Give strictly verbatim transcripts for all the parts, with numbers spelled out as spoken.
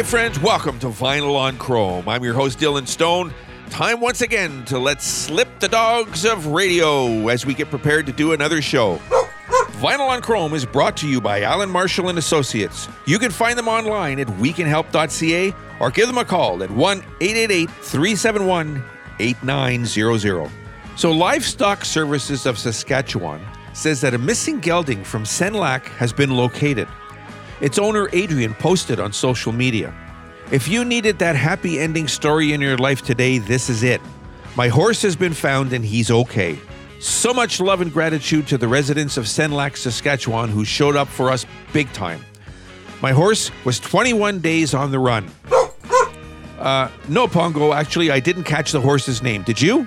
Hey friends, welcome to Vinyl on Chrome. I'm your host, Dylan Stone. Time once again to let slip the dogs of radio as we get prepared to do another show. Vinyl on Chrome is brought to you by Alan Marshall and Associates. You can find them online at we can help dot c a or give them a call at one eight eight eight, three seven one, eight nine zero zero. So Livestock Services of Saskatchewan says that a missing gelding from Senlac has been located. Its owner, Adrian, posted on social media. If you needed that happy ending story in your life today, this is it. My horse has been found and he's okay. So much love and gratitude to the residents of Senlac, Saskatchewan, who showed up for us big time. My horse was twenty-one days on the run. Uh, no, Pongo, actually, I didn't catch the horse's name. Did you?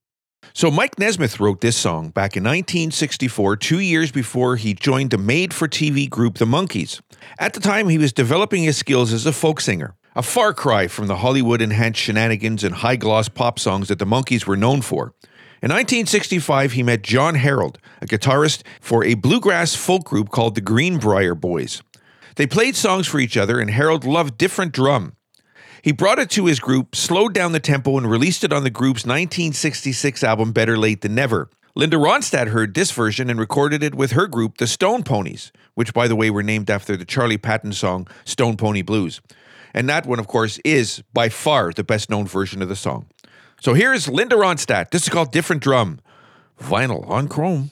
So Mike Nesmith wrote this song back in nineteen sixty-four, two years before he joined the made-for-T V group The Monkees. At the time, he was developing his skills as a folk singer, a far cry from the Hollywood-enhanced shenanigans and high-gloss pop songs that The Monkees were known for. In nineteen sixty-five, he met John Harold, a guitarist for a bluegrass folk group called the Greenbrier Boys. They played songs for each other, and Harold loved different drum. He brought it to his group, slowed down the tempo, and released it on the group's nineteen sixty-six album Better Late Than Never. Linda Ronstadt heard this version and recorded it with her group, the Stone Ponies, which, by the way, were named after the Charlie Patton song, Stone Pony Blues. And that one, of course, is by far the best-known version of the song. So here's Linda Ronstadt. This is called Different Drum. Vinyl on chrome.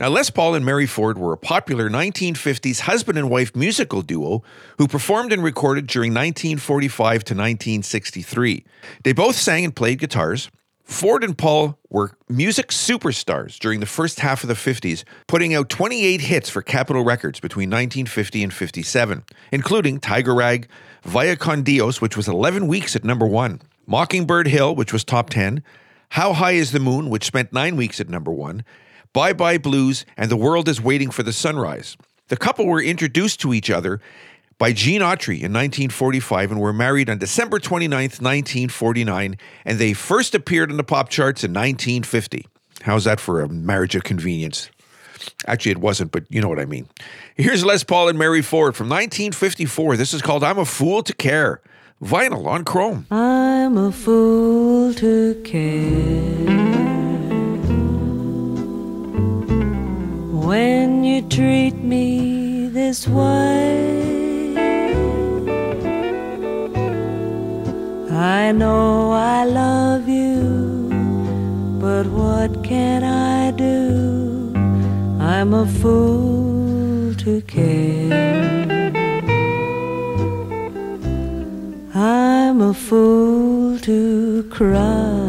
Now, Les Paul and Mary Ford were a popular nineteen fifties husband and wife musical duo who performed and recorded during nineteen forty-five to nineteen sixty-three. They both sang and played guitars. Ford and Paul were music superstars during the first half of the fifties, putting out twenty-eight hits for Capitol Records between nineteen fifty and fifty-seven, including Tiger Rag, Vaya Con Dios, which was eleven weeks at number one, Mockingbird Hill, which was top ten, How High Is the Moon, which spent nine weeks at number one, Bye Bye Blues, and The World is Waiting for the Sunrise. The couple were introduced to each other by Gene Autry in nineteen forty-five and were married on December twenty-ninth, nineteen forty-nine, and they first appeared on the pop charts in nineteen fifty. How's that for a marriage of convenience? Actually, it wasn't, but you know what I mean. Here's Les Paul and Mary Ford from nineteen fifty-four. This is called I'm a Fool to Care. Vinyl on chrome. I'm a fool to care when you treat me this way. I know I love you, but what can I do? I'm a fool to care. I'm a fool to cry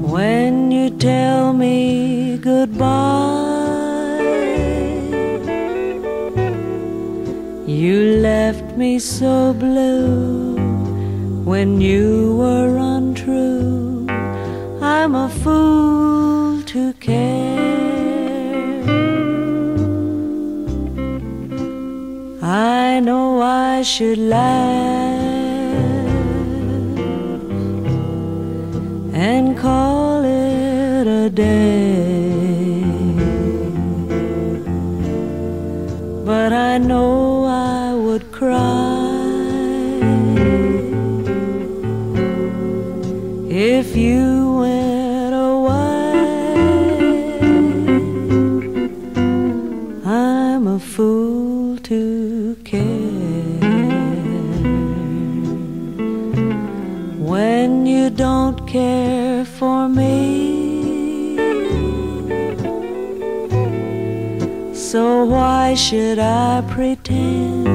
when you tell me goodbye. You left me so blue when you were untrue. I'm a fool to care. I know I should laugh and call it a day, but I know I would cry if you went away. I'm a fool to care when you don't care for me. So why should I pretend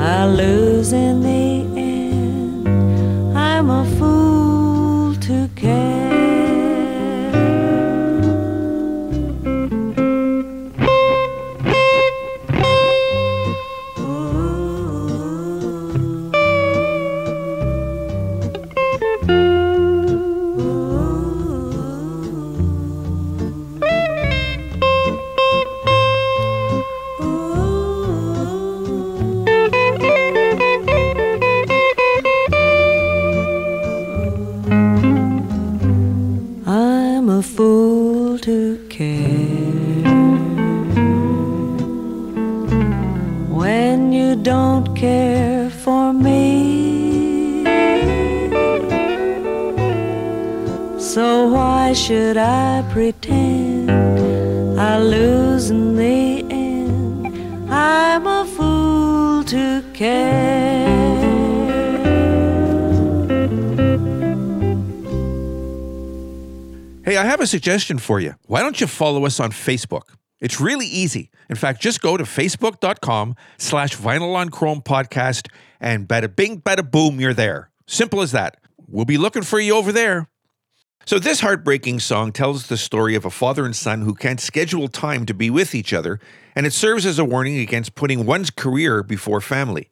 I'll lose in the end? I'm a fool to care. Ooh. Ooh. Ooh. I'm a fool to care when you don't care for me. So why should I pretend I lose in the end? I'm a fool to care. Hey, I have a suggestion for you. Why don't you follow us on Facebook? It's really easy. In fact, just go to facebook.com slash Vinyl on Chrome podcast and bada bing, bada boom, you're there. Simple as that. We'll be looking for you over there. So this heartbreaking song tells the story of a father and son who can't schedule time to be with each other, and it serves as a warning against putting one's career before family.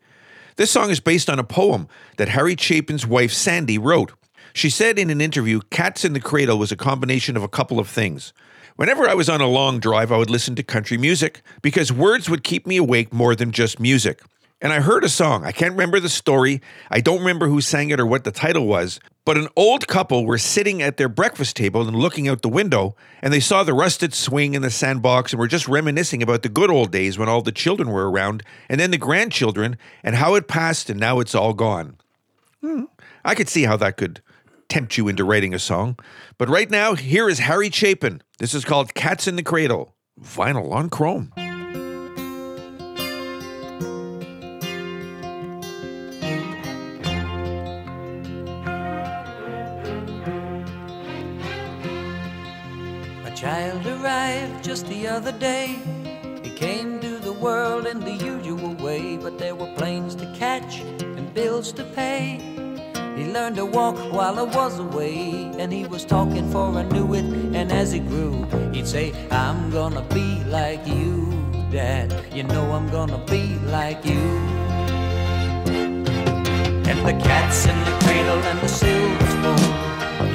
This song is based on a poem that Harry Chapin's wife Sandy wrote. She said in an interview, Cats in the Cradle was a combination of a couple of things. Whenever I was on a long drive, I would listen to country music because words would keep me awake more than just music. And I heard a song. I can't remember the story. I don't remember who sang it or what the title was, but an old couple were sitting at their breakfast table and looking out the window, and they saw the rusted swing in the sandbox and were just reminiscing about the good old days when all the children were around and then the grandchildren and how it passed and now it's all gone. Hmm. I could see how that could tempt you into writing a song. But right now, here is Harry Chapin. This is called Cats in the Cradle, Vinyl on Chrome. My child arrived just the other day. He came to the world in the usual way, but there were planes to catch and bills to pay. He learned to walk while I was away, and he was talking for I knew it, and as he grew, he'd say, I'm gonna be like you, Dad, you know I'm gonna be like you. And the cat's in the cradle and the silver spoon,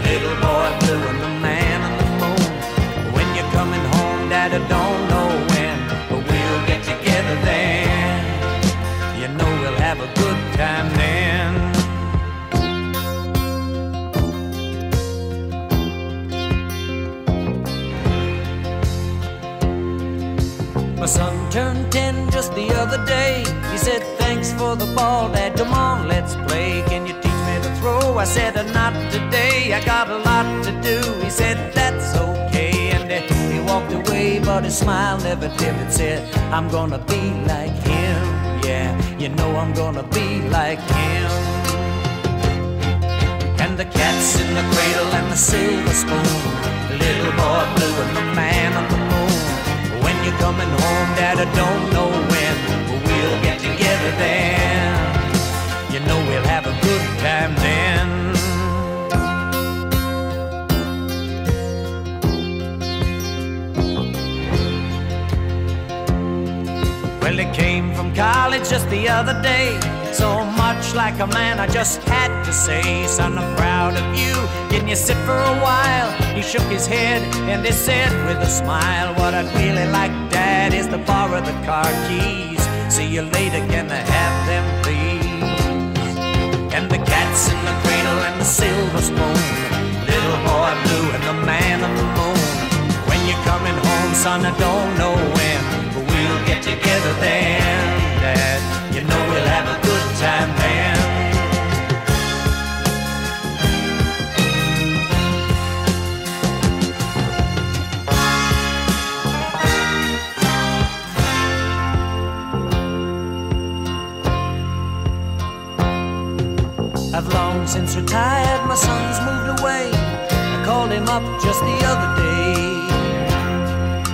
little boy blue and the man on the moon. When you're coming home, Dad, I don't know when, but we'll get together then. You know we'll have a good time then. My son turned ten just the other day. He said, thanks for the ball, Dad, come on, let's play. Can you teach me to throw? I said, not today, I got a lot to do. He said, that's okay. And uh, he walked away, but his smile never dimmed. Said, I'm gonna be like him, yeah, you know I'm gonna be like him. And the cat's in the cradle and the silver spoon, the little boy blue and the man on the moon. Coming home, Dad, I don't know when, but we'll get together. college just the other day. So much like a man, I just had to say, son, I'm proud of you. Didn't you sit for a while? He shook his head and he said with a smile, what I'd really like, Dad, is to borrow the car keys. See you later, can I have them, please? And the cat's in the cradle and the silver spoon, little boy blue and the man on the moon. When you're coming home, son, I don't know when, but we'll get together then, Dad. You know we'll have a good time then. I've long since retired, my son's moved away. I called him up just the other day.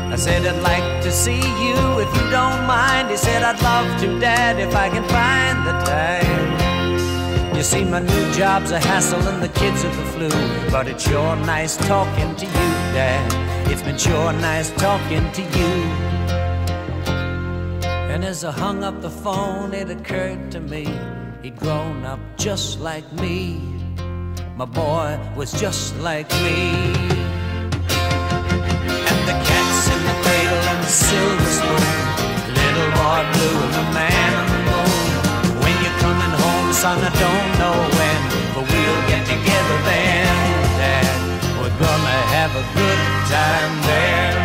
I said, I'd like to see you if you don't mind. He said, I'd love to, Dad, if I can find the time. You see, my new job's a hassle and the kids are the flu, but it's sure nice talking to you, Dad. It's been sure nice talking to you. And as I hung up the phone, it occurred to me, he'd grown up just like me. My boy was just like me. And the cat's in the cradle and the silver spoon, little boy blue and the man on the moon. When you're coming home, son, I don't know when, but we'll get together then, Dad. We're gonna have a good time there.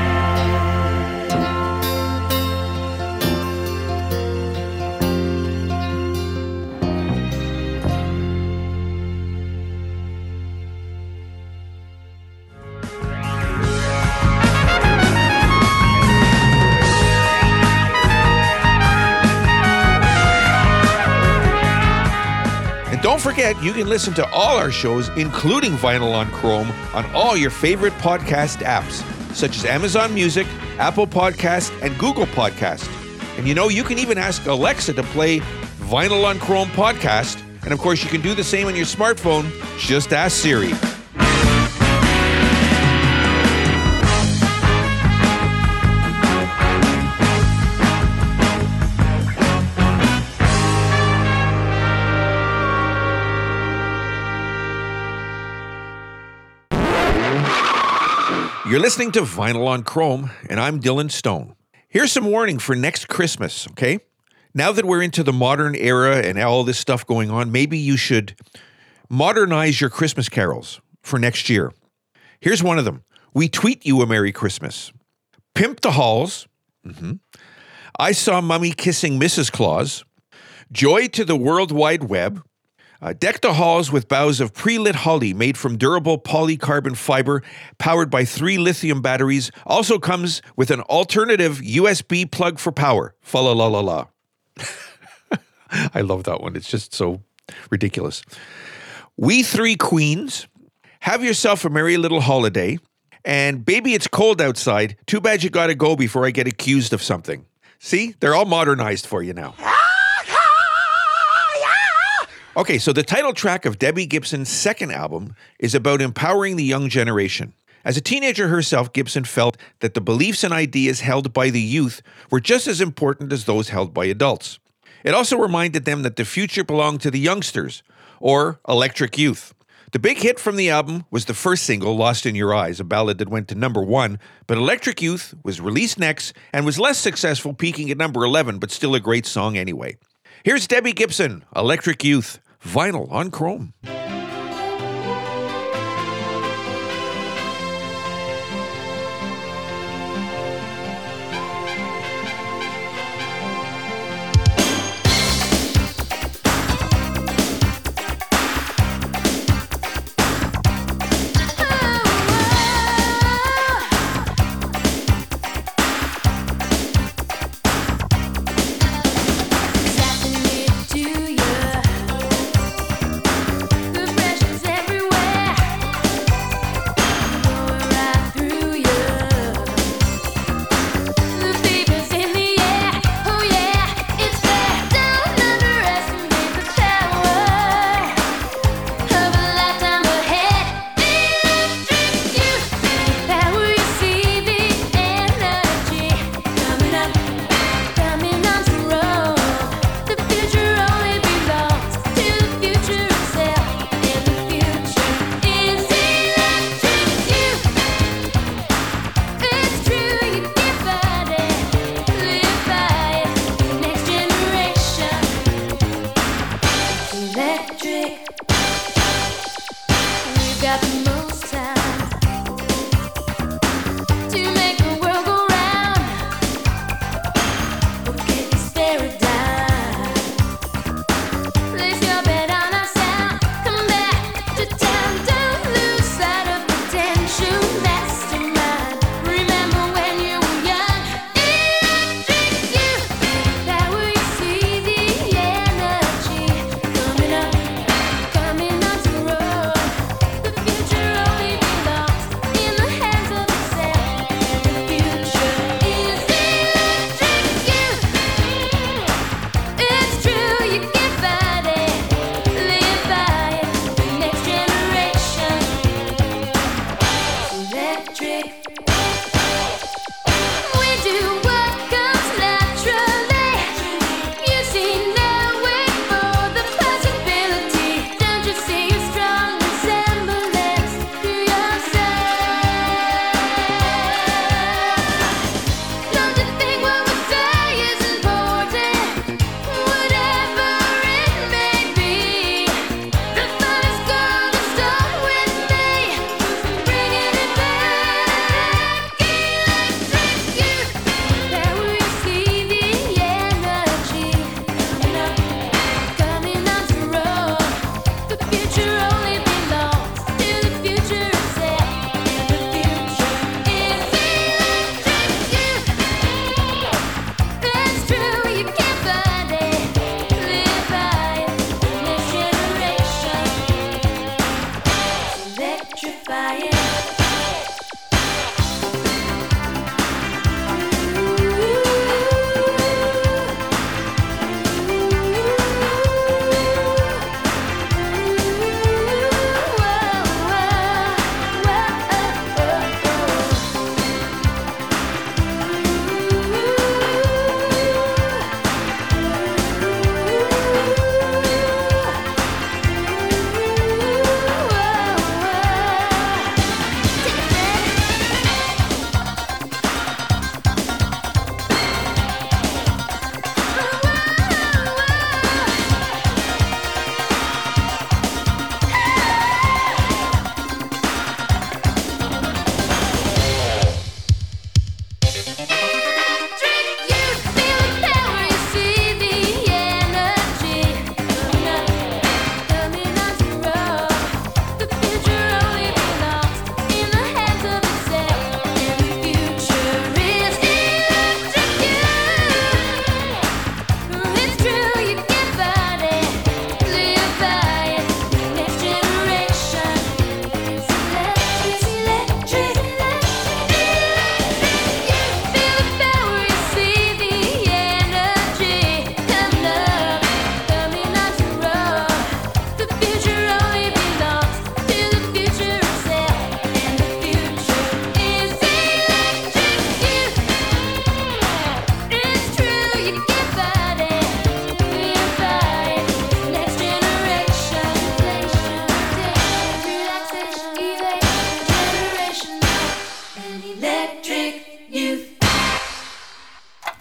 Don't forget, you can listen to all our shows, including Vinyl on Chrome, on all your favorite podcast apps, such as Amazon Music, Apple Podcasts, and Google Podcasts. And you know, you can even ask Alexa to play Vinyl on Chrome podcast. And of course, you can do the same on your smartphone. Just ask Siri. You're listening to Vinyl on Chrome, and I'm Dylan Stone. Here's some warning for next Christmas, okay? Now that we're into the modern era and all this stuff going on, maybe you should modernize your Christmas carols for next year. Here's one of them. We Tweet You a Merry Christmas. Pimp the Halls. Mm-hmm. I Saw Mummy Kissing Missus Claus. Joy to the World Wide Web. Uh, deck the halls with boughs of pre-lit holly made from durable polycarbon fiber, powered by three lithium batteries. Also comes with an alternative U S B plug for power. Fa la la la la. I love that one. It's just so ridiculous. We Three Queens. Have Yourself a Merry Little Holiday. And Baby It's Cold Outside. Too bad you gotta go before I get accused of something. See, they're all modernized for you now. Okay, so the title track of Debbie Gibson's second album is about empowering the young generation. As a teenager herself, Gibson felt that the beliefs and ideas held by the youth were just as important as those held by adults. It also reminded them that the future belonged to the youngsters, or electric youth. The big hit from the album was the first single, Lost in Your Eyes, a ballad that went to number one, but Electric Youth was released next and was less successful, peaking at number eleven, but still a great song anyway. Here's Debbie Gibson, Electric Youth, Vinyl on Chrome. Ooh.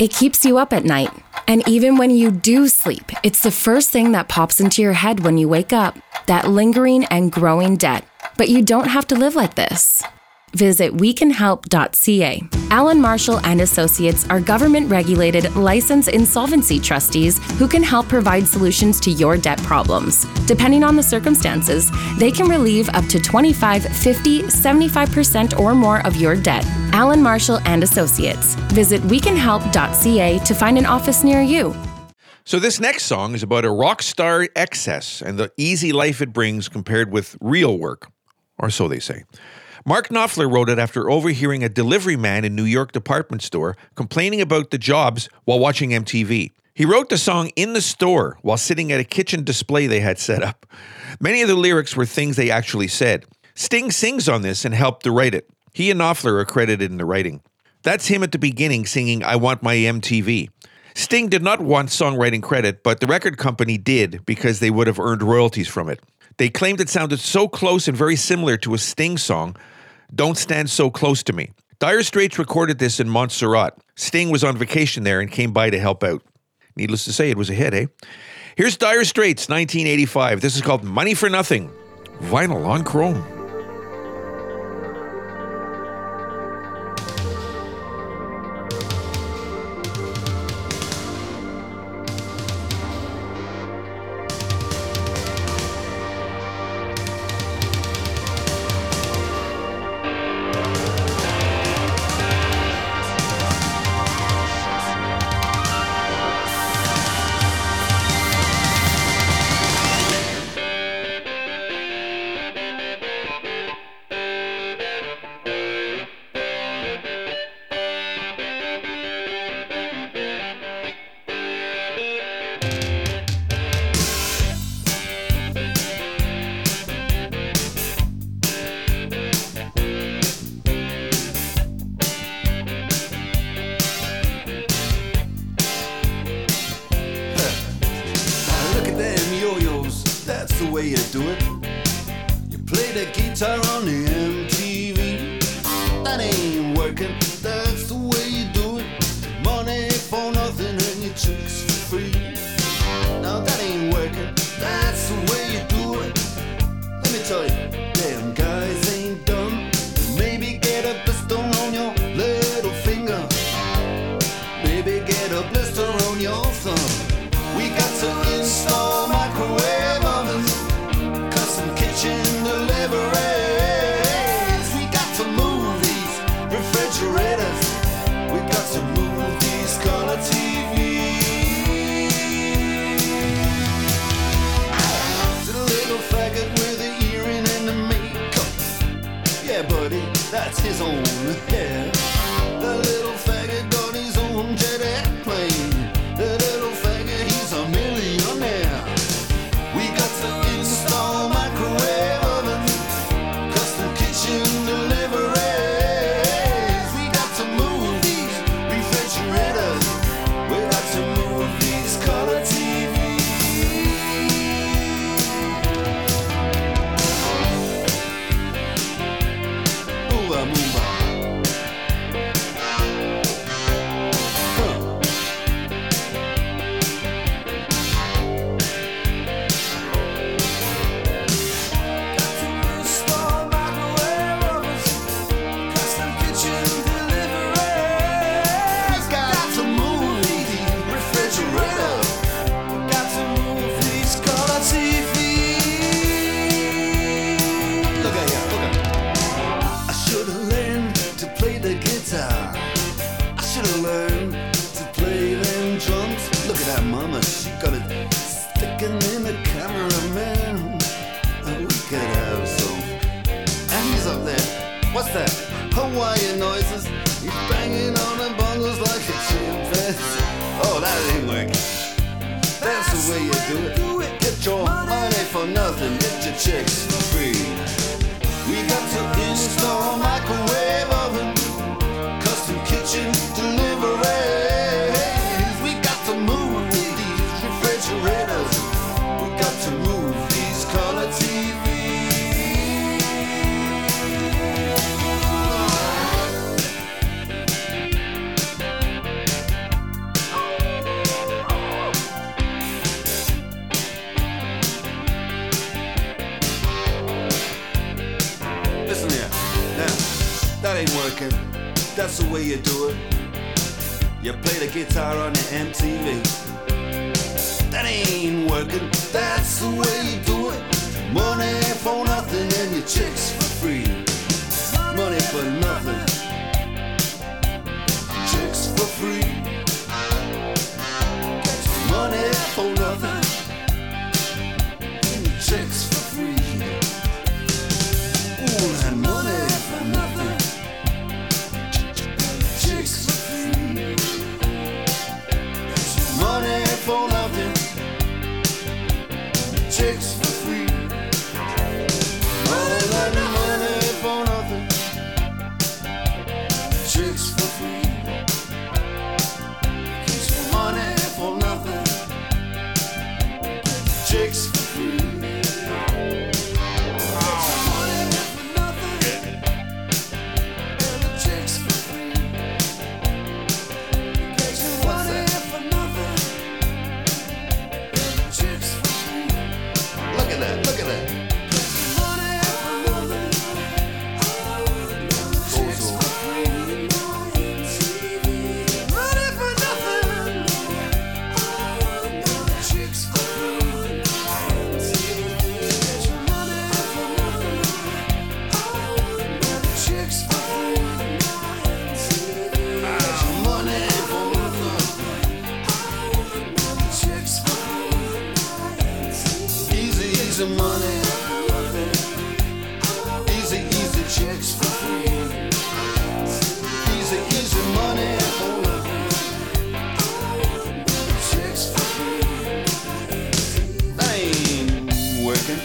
It keeps you up at night, and even when you do sleep, it's the first thing that pops into your head when you wake up, that lingering and growing debt. But you don't have to live like this. Visit we can help dot c a. Alan Marshall and Associates are government-regulated, licensed insolvency trustees who can help provide solutions to your debt problems. Depending on the circumstances, they can relieve up to twenty-five, fifty, seventy-five percent or more of your debt. Alan Marshall and Associates. Visit we can help dot c a to find an office near you. So this next song is about a rock star excess and the easy life it brings compared with real work, or so they say. Mark Knopfler wrote it after overhearing a delivery man in New York department store complaining about the jobs while watching M T V. He wrote the song in the store while sitting at a kitchen display they had set up. Many of the lyrics were things they actually said. Sting sings on this and helped to write it. He and Knopfler are credited in the writing. That's him at the beginning singing "I Want My M T V." Sting did not want songwriting credit, but the record company did because they would have earned royalties from it. They claimed it sounded so close and very similar to a Sting song, "Don't Stand So Close to Me." Dire Straits recorded this in Montserrat. Sting was on vacation there and came by to help out. Needless to say, it was a hit, eh? Here's Dire Straits, nineteen eighty-five. This is called "Money for Nothing." Vinyl on chrome. Microwave ovens, custom kitchen delivery. Yeah, buddy, that's his own hair. Yeah. The little faggot got his own jet airplane. The little faggot, he's a millionaire. We got to install microwave ovens, custom kitchen deliveries. We got to move these refrigerators. We got to move these color T Vs. Move on, move on. What's that? Hawaiian noises. He's banging on them bongos like a chimpanzee. Oh, that ain't working. That's, That's the way you do it. do it. Get your money. money for nothing. Get your chicks for free. We got to install microwave oven, custom kitchen deliveries. We got to move these refrigerators. We got to move these color T Vs. Working. That's the way you do it. You play the guitar on your M T V. That ain't working. That's the way you do it. Money for nothing and your chicks for free. Money for nothing. Chicks for free. Money for nothing and your chicks for free. Ooh, and money for nothing. Money for nothing, chicks for free. Money, money, money for nothing, chicks for free. Money for nothing, chicks for free. Money for nothing, and chicks for free. Money for nothing. Look at that, look at that. Money for nothing, chicks for free. Easy, easy money. Easy, easy chicks for free. Easy, easy money for nothing. Chicks for free. That ain't working.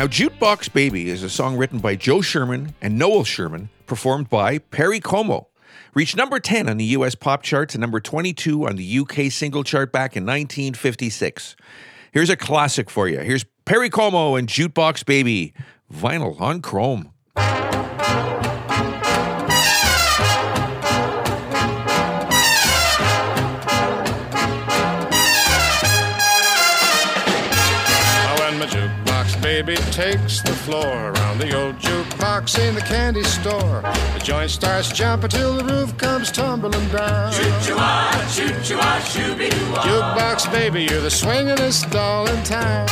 Now, Jukebox Baby is a song written by Joe Sherman and Noel Sherman, performed by Perry Como. Reached number ten on the U S pop charts and number twenty-two on the U K single chart back in nineteen fifty-six. Here's a classic for you. Here's Perry Como and Jukebox Baby, vinyl on chrome. Baby takes the floor around the old jukebox in the candy store. The joint starts jumping till the roof comes tumbling down. Choo-choo-ah, choo-choo-ah, shoo-be-doo-ah. Jukebox baby, you're the swingin'est doll in town.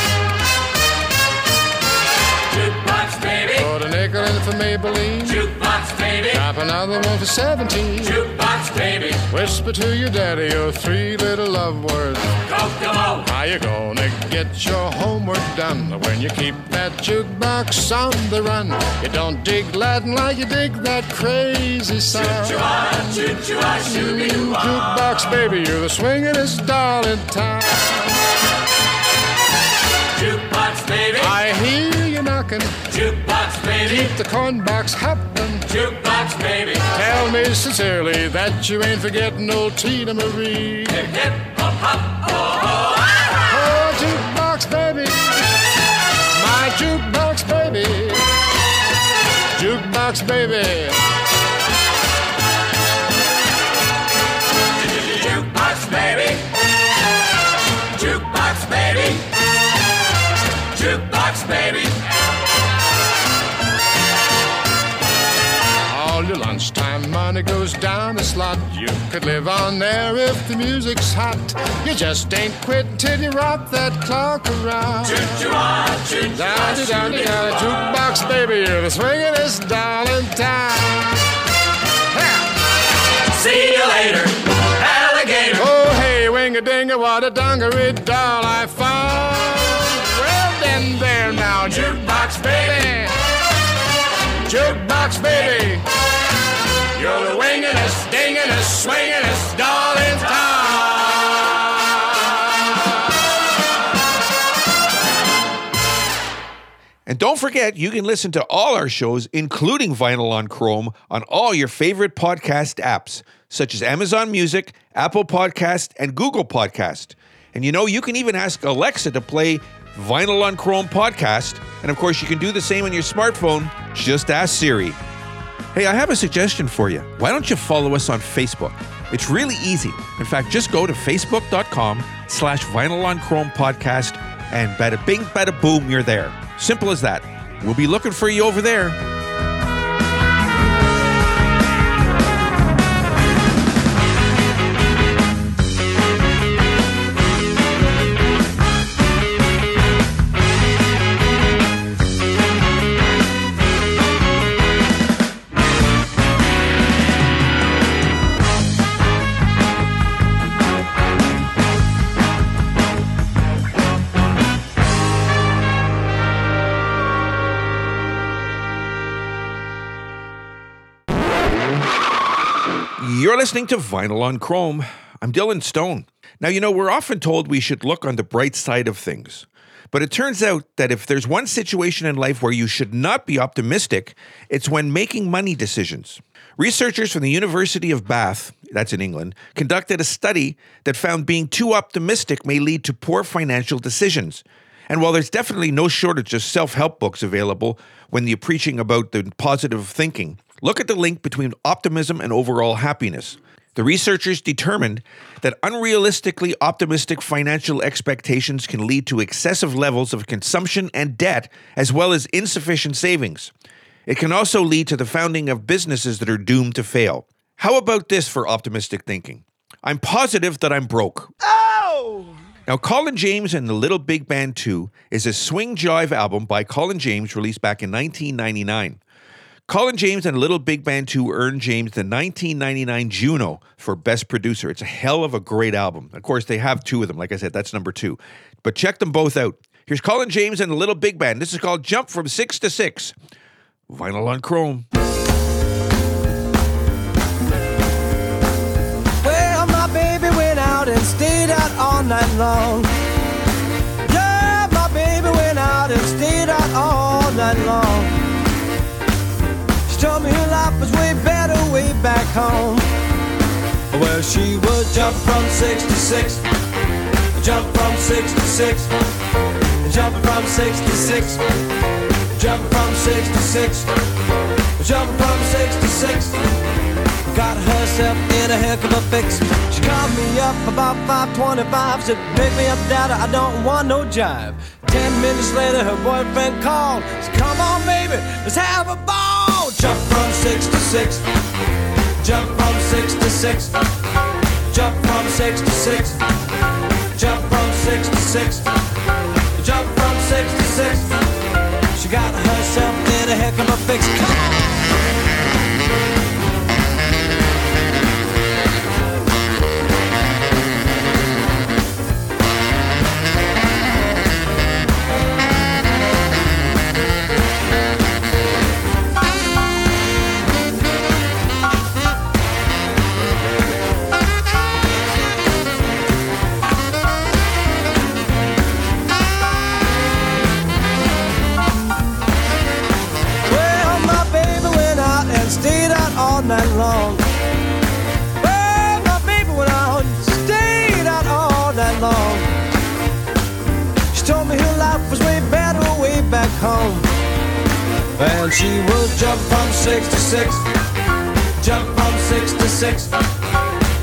Jukebox baby, put a nickel in for Maybelline. Jukebox baby, drop another one for seventeen. Jukebox baby, whisper to your daddy your three little love words. Kokomo. How you gonna get your homework done when you keep that jukebox on the run? You don't dig Latin like you dig that crazy sound. Choo-choo-ah, choo-choo-ah, shoo-be-doo-ah. Jukebox baby, you're the swingin'est doll in town. Jukebox baby, I hear knocking. Jukebox baby, keep the cornbox hopping. Jukebox baby, tell me sincerely that you ain't forgetting old Tina Marie. Hip hip hop hop, oh oh, ah, oh jukebox baby, my jukebox baby, jukebox baby, jukebox baby, jukebox baby, jukebox baby. Lunchtime money goes down a slot. You could live on there if the music's hot. You just ain't quitting till you rock that clock around. Choo-choo-ah, choo-choo-ah, shoo-be-doo-ah. Jukebox baby, you're the swingin'est doll in town. Yeah. See you later, alligator. Oh, hey, wing-a-dinga, what a dungaree doll I found. Well, then, there now, jukebox baby. Jukebox baby. You're the wingin'est, dingin'est, swingin'est doll in town. And don't forget, you can listen to all our shows, including Vinyl on Chrome, on all your favorite podcast apps, such as Amazon Music, Apple Podcast, and Google Podcast. And you know, you can even ask Alexa to play Vinyl on Chrome podcast. And of course, you can do the same on your smartphone. Just ask Siri. Hey, I have a suggestion for you. Why don't you follow us on Facebook? It's really easy. In fact, just go to facebook.com slash vinyl on chrome podcast and bada bing, bada boom, you're there. Simple as that. We'll be looking for you over there. You're listening to Vinyl on Chrome. I'm Dylan Stone. Now, you know, we're often told we should look on the bright side of things. But it turns out that if there's one situation in life where you should not be optimistic, it's when making money decisions. Researchers from the University of Bath, that's in England, conducted a study that found being too optimistic may lead to poor financial decisions. And while there's definitely no shortage of self-help books available when you're preaching about the positive thinking, look at the link between optimism and overall happiness. The researchers determined that unrealistically optimistic financial expectations can lead to excessive levels of consumption and debt, as well as insufficient savings. It can also lead to the founding of businesses that are doomed to fail. How about this for optimistic thinking? I'm positive that I'm broke. Oh! Now, Colin James and the Little Big Band two is a swing jive album by Colin James released back in nineteen ninety-nine. Colin James and Little Big Band two earned James the nineteen ninety-nine Juno for Best Producer. It's a hell of a great album. Of course, they have two of them. Like I said, that's number two. But check them both out. Here's Colin James and the Little Big Band. This is called Jump from Six to Six. Vinyl on Chrome. Well, my baby went out and stayed out all night long. Yeah, my baby went out and stayed out all night long. night long. She told me her life was way better way back home. Well, she would jump from six to six, jump from six to six, jump from six to six, jump from six to six, jump from six to six. Got herself in a heck of a fix. She called me up about five twenty-five, said, pick me up, Dada, I don't want no jive. Ten minutes later, her boyfriend called. Said, come on, baby, let's have a ball. Jump from six to six, jump from six to six, jump from six to six, jump from six to six, jump from six to six. She got herself in a heck of a fix. Come on. Home. And she will jump from six to six, jump from six to six,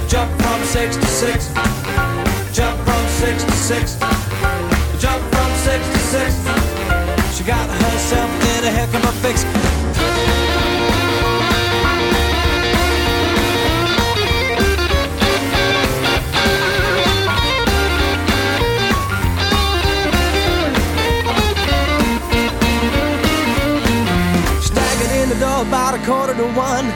jump from six to six, jump from six to six, jump from six to six. She got herself in a heck of a fix. About a quarter to one,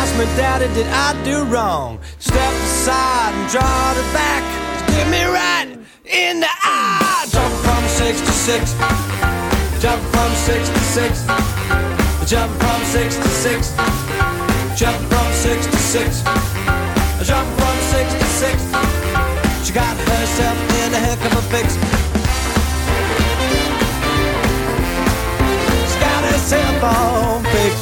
asked me, Daddy, did I do wrong? Stepped aside and drawed her back, give me right in the eye. Jump from six to six, jump from six to six, jump from six to six, jump from six to six, jump from six to six. She got herself in a heck of a fix. She got herself on fix.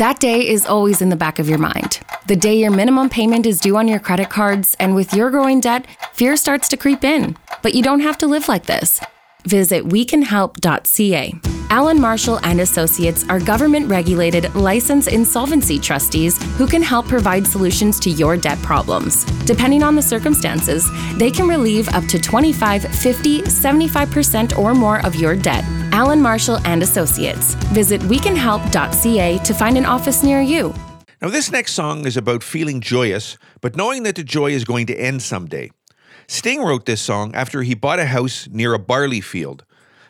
That day is always in the back of your mind. The day your minimum payment is due on your credit cards, and with your growing debt, fear starts to creep in. But you don't have to live like this. Visit we can help dot c a. Alan Marshall and Associates are government-regulated, licensed insolvency trustees who can help provide solutions to your debt problems. Depending on the circumstances, they can relieve up to twenty-five, fifty, seventy-five percent or more of your debt. Alan Marshall and Associates. Visit we can help dot c a to find an office near you. Now, this next song is about feeling joyous, but knowing that the joy is going to end someday. Sting wrote this song after he bought a house near a barley field.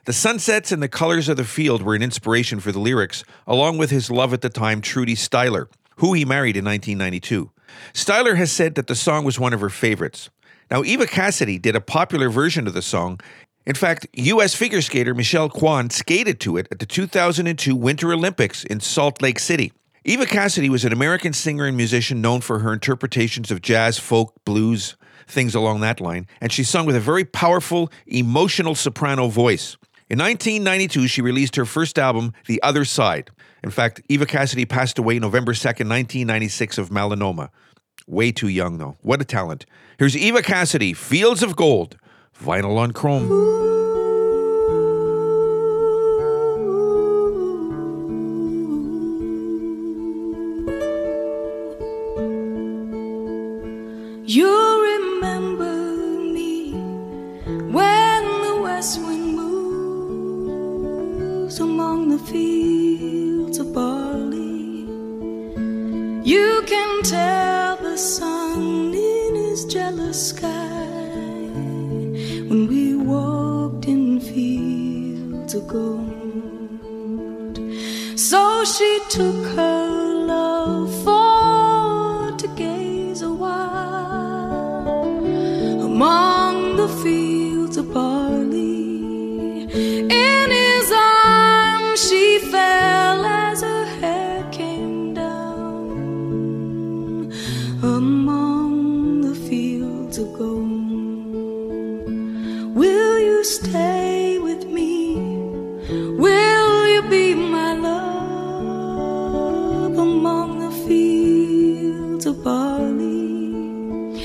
The sunsets and the colors of the field were an inspiration for the lyrics, along with his love at the time, Trudy Styler, who he married in nineteen ninety-two. Styler has said that the song was one of her favorites. Now, Eva Cassidy did a popular version of the song. In fact, U S figure skater Michelle Kwan skated to it at the two thousand two Winter Olympics in Salt Lake City. Eva Cassidy was an American singer and musician known for her interpretations of jazz, folk, blues, things along that line, and she sung with a very powerful, emotional soprano voice. In nineteen ninety-two, she released her first album, The Other Side. In fact, Eva Cassidy passed away November second, nineteen ninety-six of melanoma. Way too young, though. What a talent. Here's Eva Cassidy, Fields of Gold, vinyl on chrome. You among the fields of barley, you can tell the sun in his jealous sky when we walked in fields of gold. So she took her love for to gaze a while among the fields of barley. In his eyes she fell as her hair came down among you stay with me? Will you be my love among the fields of barley?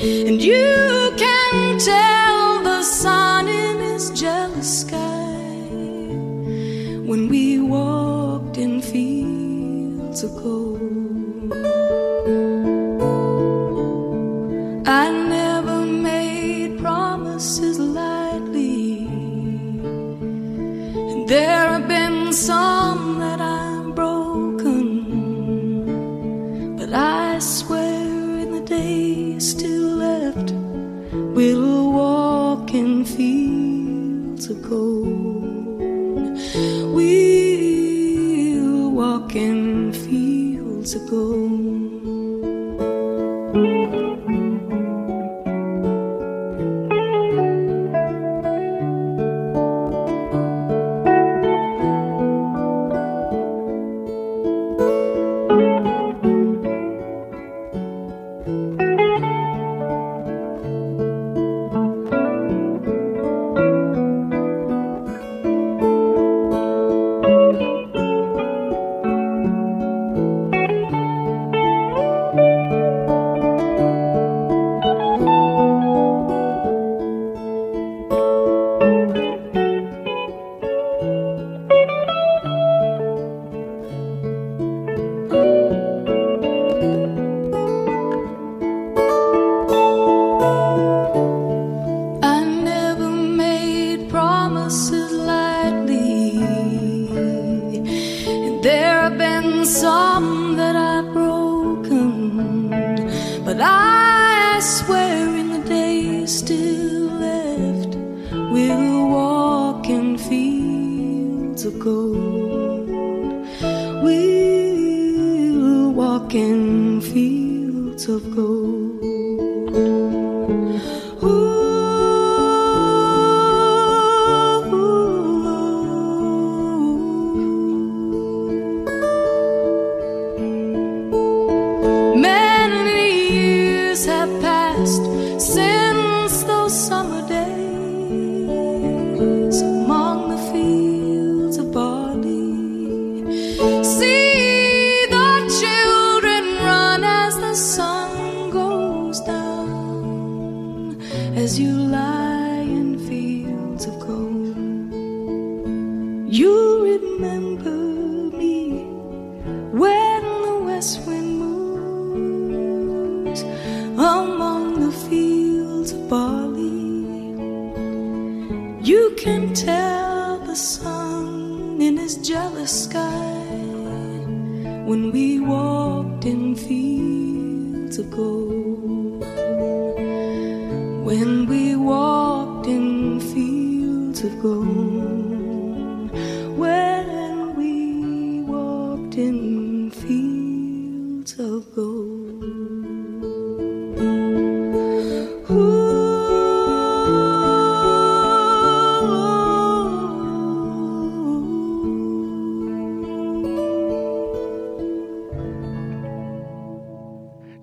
And you can tell the sun in his jealous sky when we walked in fields of gold. I never made promises lightly, and there have been some that I've broken, but I swear in the days still left, we'll walk in fields of gold. We'll walk in fields of gold.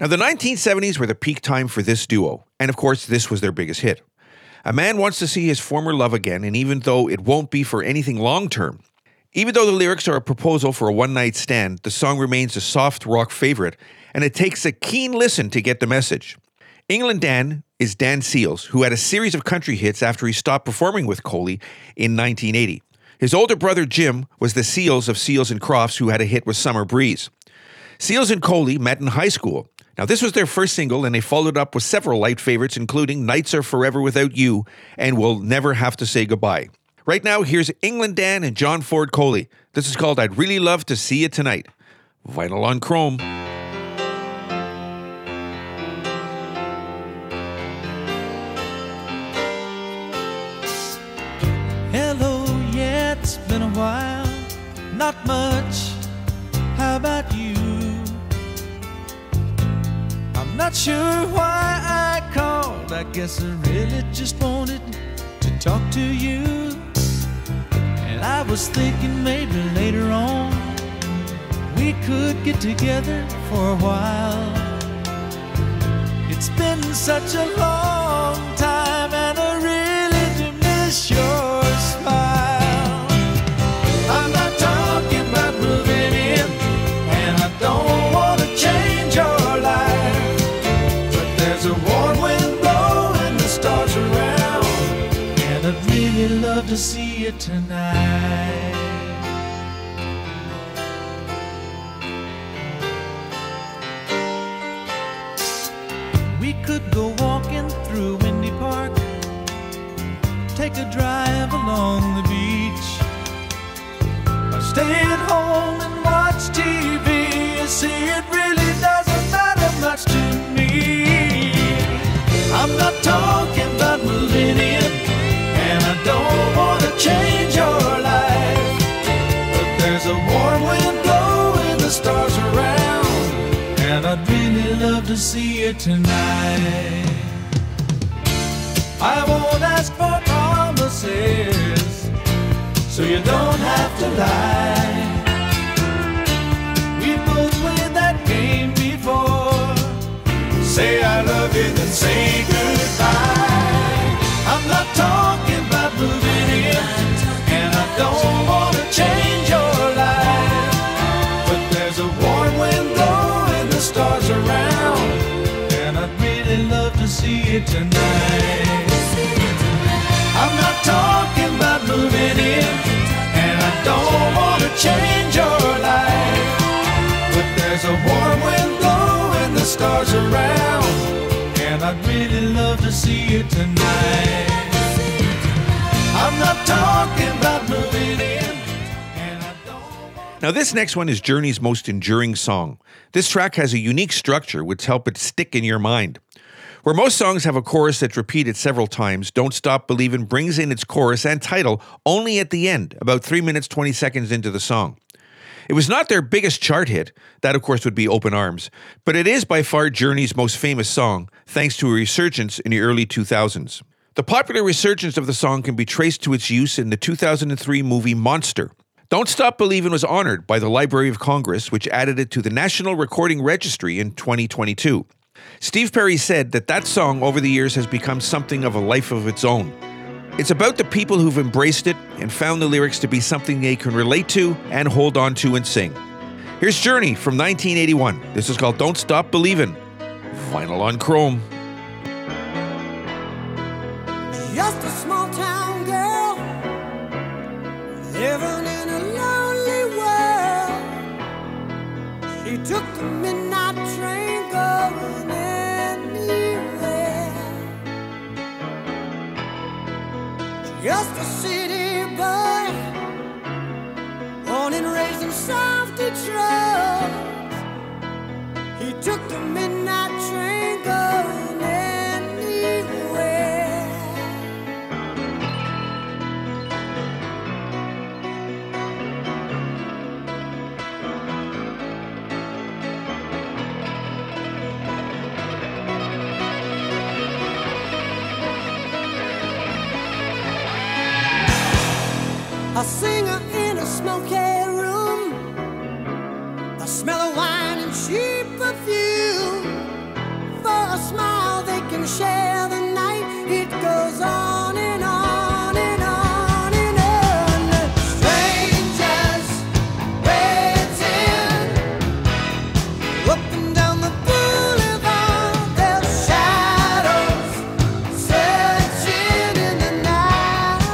Now, the nineteen seventies were the peak time for this duo, and of course, this was their biggest hit. A man wants to see his former love again, and even though it won't be for anything long-term, even though the lyrics are a proposal for a one-night stand, the song remains a soft rock favorite, and it takes a keen listen to get the message. England Dan is Dan Seals, who had a series of country hits after he stopped performing with Coley in nineteen eighty. His older brother Jim was the Seals of Seals and Crofts, who had a hit with Summer Breeze. Seals and Coley met in high school. Now, this was their first single, and they followed up with several light favorites, including Nights Are Forever Without You and We'll Never Have to Say Goodbye. Right now, here's England Dan and John Ford Coley. This is called I'd Really Love to See You Tonight. Vinyl on Chrome. Hello, yeah, it's been a while. Not much. How about you? I'm not sure why I called. I guess I really just wanted to talk to you. And I was thinking maybe later on we could get together for a while. It's been such a long time and I really do miss your I'd really love to see you tonight. We could go walking through Windy Park, take a drive along the beach, or stay at home and watch T V. You see, it really doesn't matter much to me. I'm not talking about millennium, and I don't want to change your life, but there's a warm wind blowing the stars around, and I'd really love to see you tonight. I won't ask for promises, so you don't have to lie. We both played that game before. Say I love you, then say goodbye. I'm not talking about moving in, and I don't want to change your life, but there's a warm wind blowing the stars around, and I'd really love to see you tonight. I'm not talking about moving in, and I don't want to change your life, but there's a warm wind blowing the stars around, and I'd really love to see you tonight. I'm not talking about moving in, and I don't want... Now this next one is Journey's most enduring song. This track has a unique structure which helps it stick in your mind. Where most songs have a chorus that's repeated several times, Don't Stop Believin' brings in its chorus and title only at the end, about three minutes twenty seconds into the song. It was not their biggest chart hit, that of course would be Open Arms, but it is by far Journey's most famous song, thanks to a resurgence in the early two thousands. The popular resurgence of the song can be traced to its use in the two thousand three movie Monster. Don't Stop Believin' was honored by the Library of Congress, which added it to the National Recording Registry in twenty twenty-two. Steve Perry said that that song over the years has become something of a life of its own. It's about the people who've embraced it and found the lyrics to be something they can relate to and hold on to and sing. Here's Journey from nineteen eighty-one. This is called Don't Stop Believin'. Vinyl on chrome. Just a small town girl, living in a lonely world. She took the midnight train going anywhere. Just a city boy, born and raised in South Detroit. He took the midnight train going anywhere. A singer in a smoky room, the smell of wine and cheap perfume. For a smile they can share the night. It goes on and on and on and on. Strangers waiting up and down the boulevard. Their shadows searching in the night.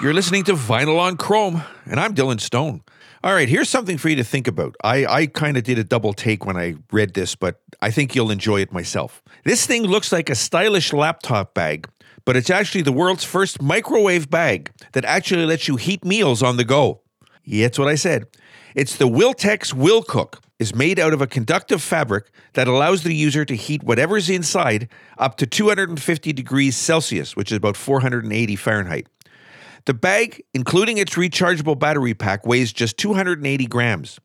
You're listening to Vinyl on Chrome, and I'm Dylan Stone. All right, here's something for you to think about. I, I kind of did a double take when I read this, but I think you'll enjoy it myself. This thing looks like a stylish laptop bag, but it's actually the world's first microwave bag that actually lets you heat meals on the go. Yeah, that's what I said. It's the Wiltex WilCook. Is made out of a conductive fabric that allows the user to heat whatever's inside up to two hundred fifty degrees Celsius, which is about four hundred eighty Fahrenheit. The bag, including its rechargeable battery pack, weighs just two hundred eighty grams.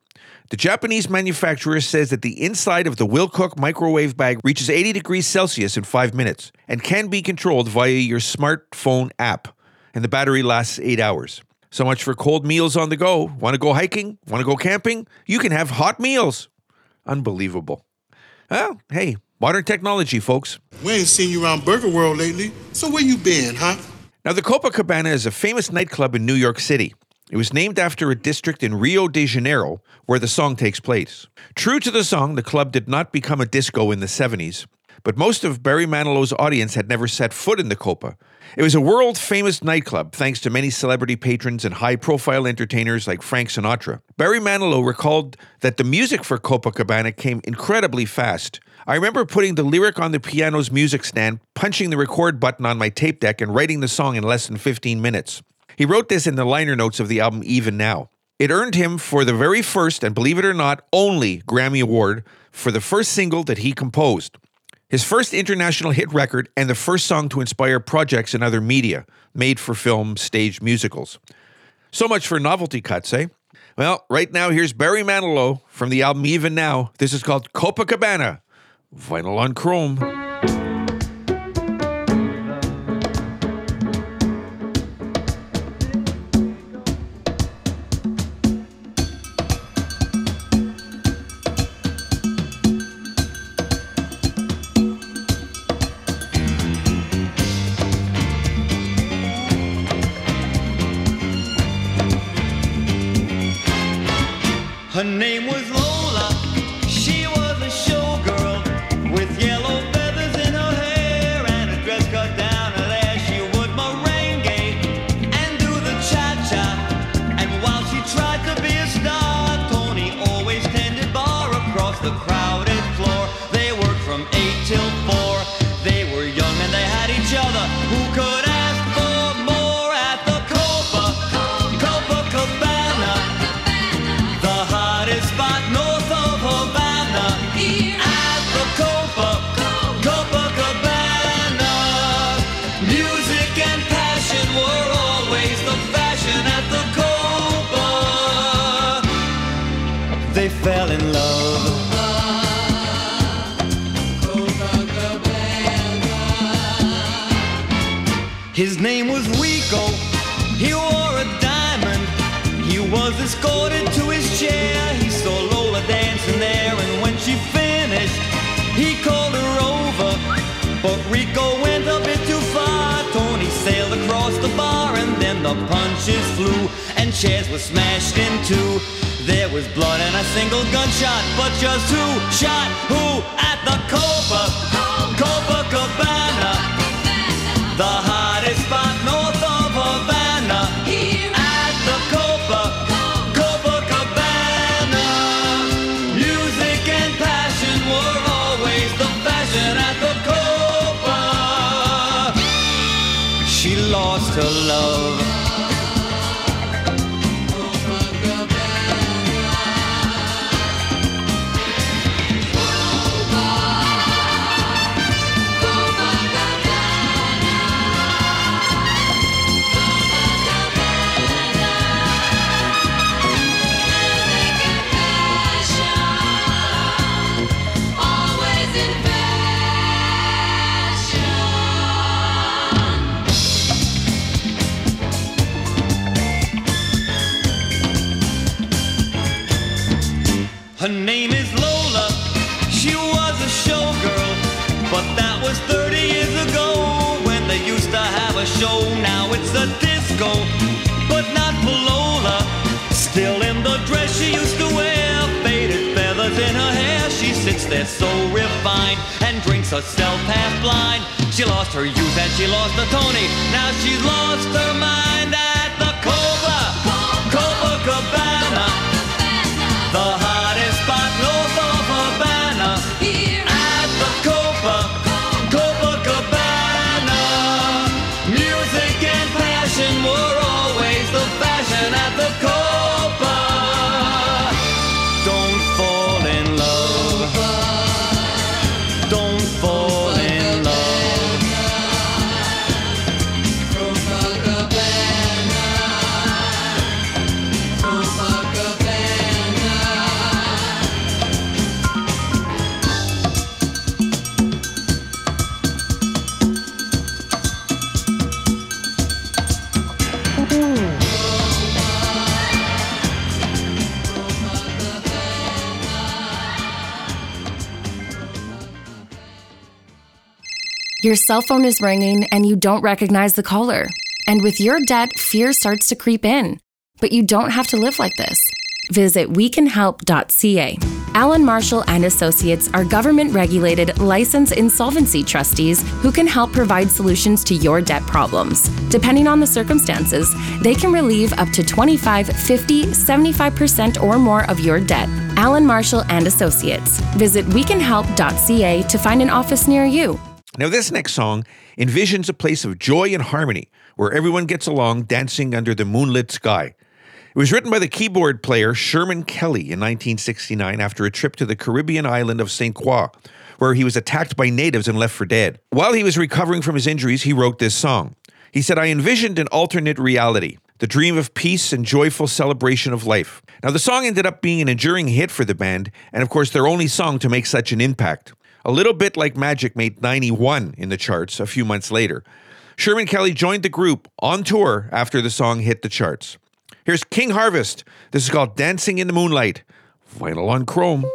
The Japanese manufacturer says that the inside of the WilCook microwave bag reaches eighty degrees Celsius in five minutes and can be controlled via your smartphone app, and the battery lasts eight hours. So much for cold meals on the go. Want to go hiking? Want to go camping? You can have hot meals. Unbelievable. Well, hey, modern technology, folks. We ain't seen you around Burger World lately, so where you been, huh? Now, the Copacabana is a famous nightclub in New York City. It was named after a district in Rio de Janeiro where the song takes place. True to the song, the club did not become a disco in the seventies. But most of Barry Manilow's audience had never set foot in the Copa. It was a world-famous nightclub, thanks to many celebrity patrons and high-profile entertainers like Frank Sinatra. Barry Manilow recalled that the music for Copacabana came incredibly fast. I remember putting the lyric on the piano's music stand, punching the record button on my tape deck, and writing the song in less than fifteen minutes. He wrote this in the liner notes of the album Even Now. It earned him for the very first, and believe it or not, only Grammy Award for the first single that he composed. His first international hit record and the first song to inspire projects in other media, made for film, stage, musicals. So much for novelty cuts, eh? Well, right now, here's Barry Manilow from the album Even Now. This is called Copacabana, Vinyl on Chrome. His name was Rico, he wore a diamond, he was escorted to his chair, he saw Lola dancing there, and when she finished, he called her over, but Rico went a bit too far, Tony sailed across the bar, and then the punches flew, and chairs were smashed in two, there was blood and a single gunshot, but just who shot who at the Copa, Copacabana, the hottest spot north of Havana, here at the Copa, Copacabana. Music and passion were always the fashion at the Copa. She lost her love. Her name is Lola, she was a showgirl, but that was thirty years ago, when they used to have a show, now it's a disco, but not for Lola, still in the dress she used to wear, faded feathers in her hair, she sits there so refined, and drinks herself half blind, she lost her youth and she lost her Tony, now she's lost her mind at Your cell phone is ringing and you don't recognize the caller. And with your debt, fear starts to creep in. But you don't have to live like this. Visit we can help dot c a. Alan Marshall and Associates are government-regulated, licensed insolvency trustees who can help provide solutions to your debt problems. Depending on the circumstances, they can relieve up to twenty-five, fifty, seventy-five percent or more of your debt. Alan Marshall and Associates. Visit we can help dot c a to find an office near you. Now, this next song envisions a place of joy and harmony where everyone gets along dancing under the moonlit sky. It was written by the keyboard player Sherman Kelly in nineteen sixty-nine after a trip to the Caribbean island of Saint Croix, where he was attacked by natives and left for dead. While he was recovering from his injuries, he wrote this song. He said, "I envisioned an alternate reality, the dream of peace and joyful celebration of life." Now, the song ended up being an enduring hit for the band, and of course, their only song to make such an impact. A Little Bit Like Magic made ninety-one in the charts a few months later. Sherman Kelly joined the group on tour after the song hit the charts. Here's King Harvest. This is called Dancing in the Moonlight. Vinyl on chrome.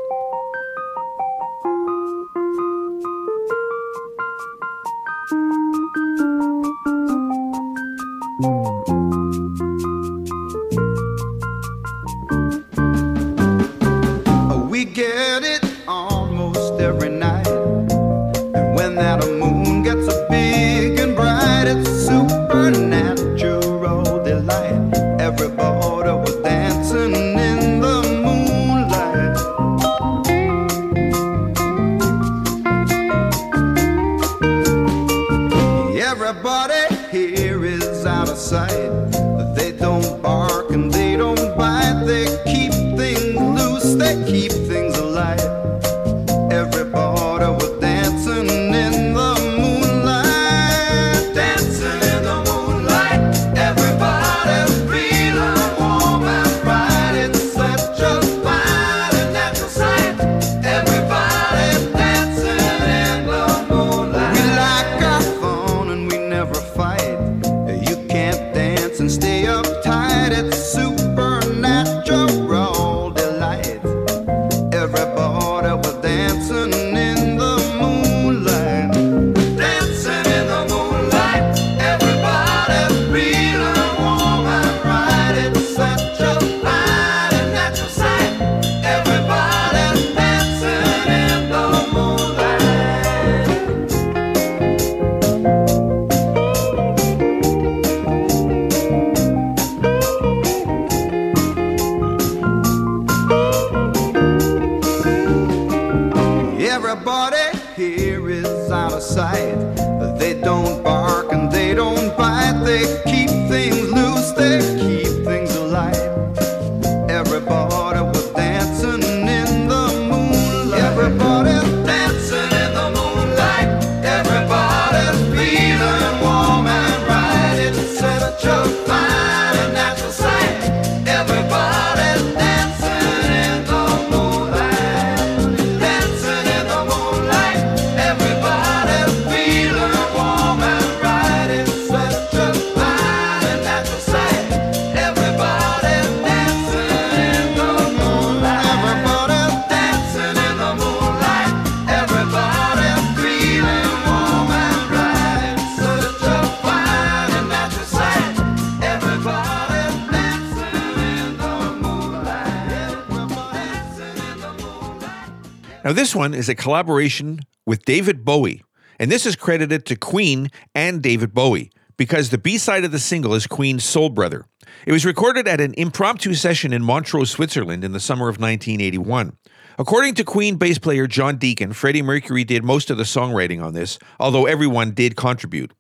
Now, this one is a collaboration with David Bowie, and this is credited to Queen and David Bowie because the B-side of the single is Queen's Soul Brother. It was recorded at an impromptu session in Montreux, Switzerland in the summer of nineteen eighty-one. According to Queen bass player John Deacon, Freddie Mercury did most of the songwriting on this, although everyone did contribute.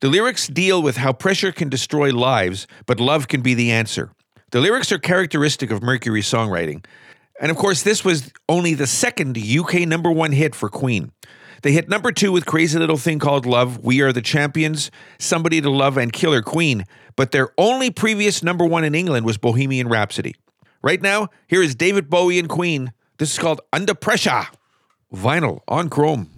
The lyrics deal with how pressure can destroy lives, but love can be the answer. The lyrics are characteristic of Mercury's songwriting. And of course, this was only the second U K number one hit for Queen. They hit number two with Crazy Little Thing Called Love, We Are the Champions, Somebody to Love, and Killer Queen, but their only previous number one in England was Bohemian Rhapsody. Right now, here is David Bowie and Queen. This is called Under Pressure. Vinyl on chrome.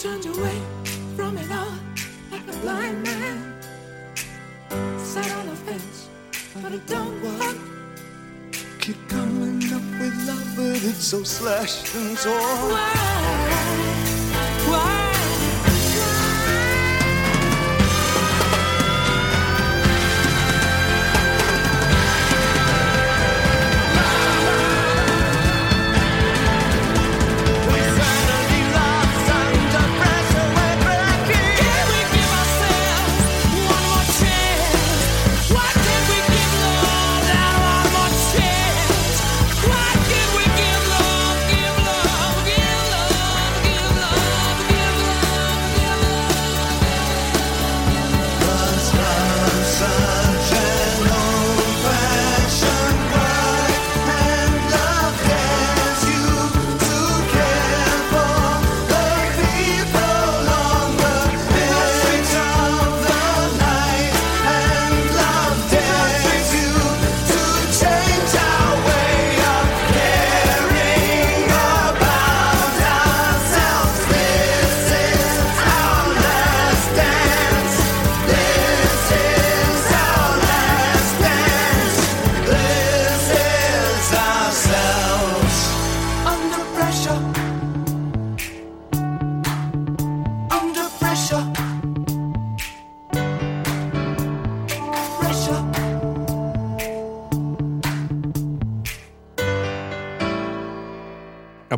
turned away from it all like a blind man. Sat on a fence, but it don't walk. Keep coming up with love, but it's so slashed and torn. Why? Why?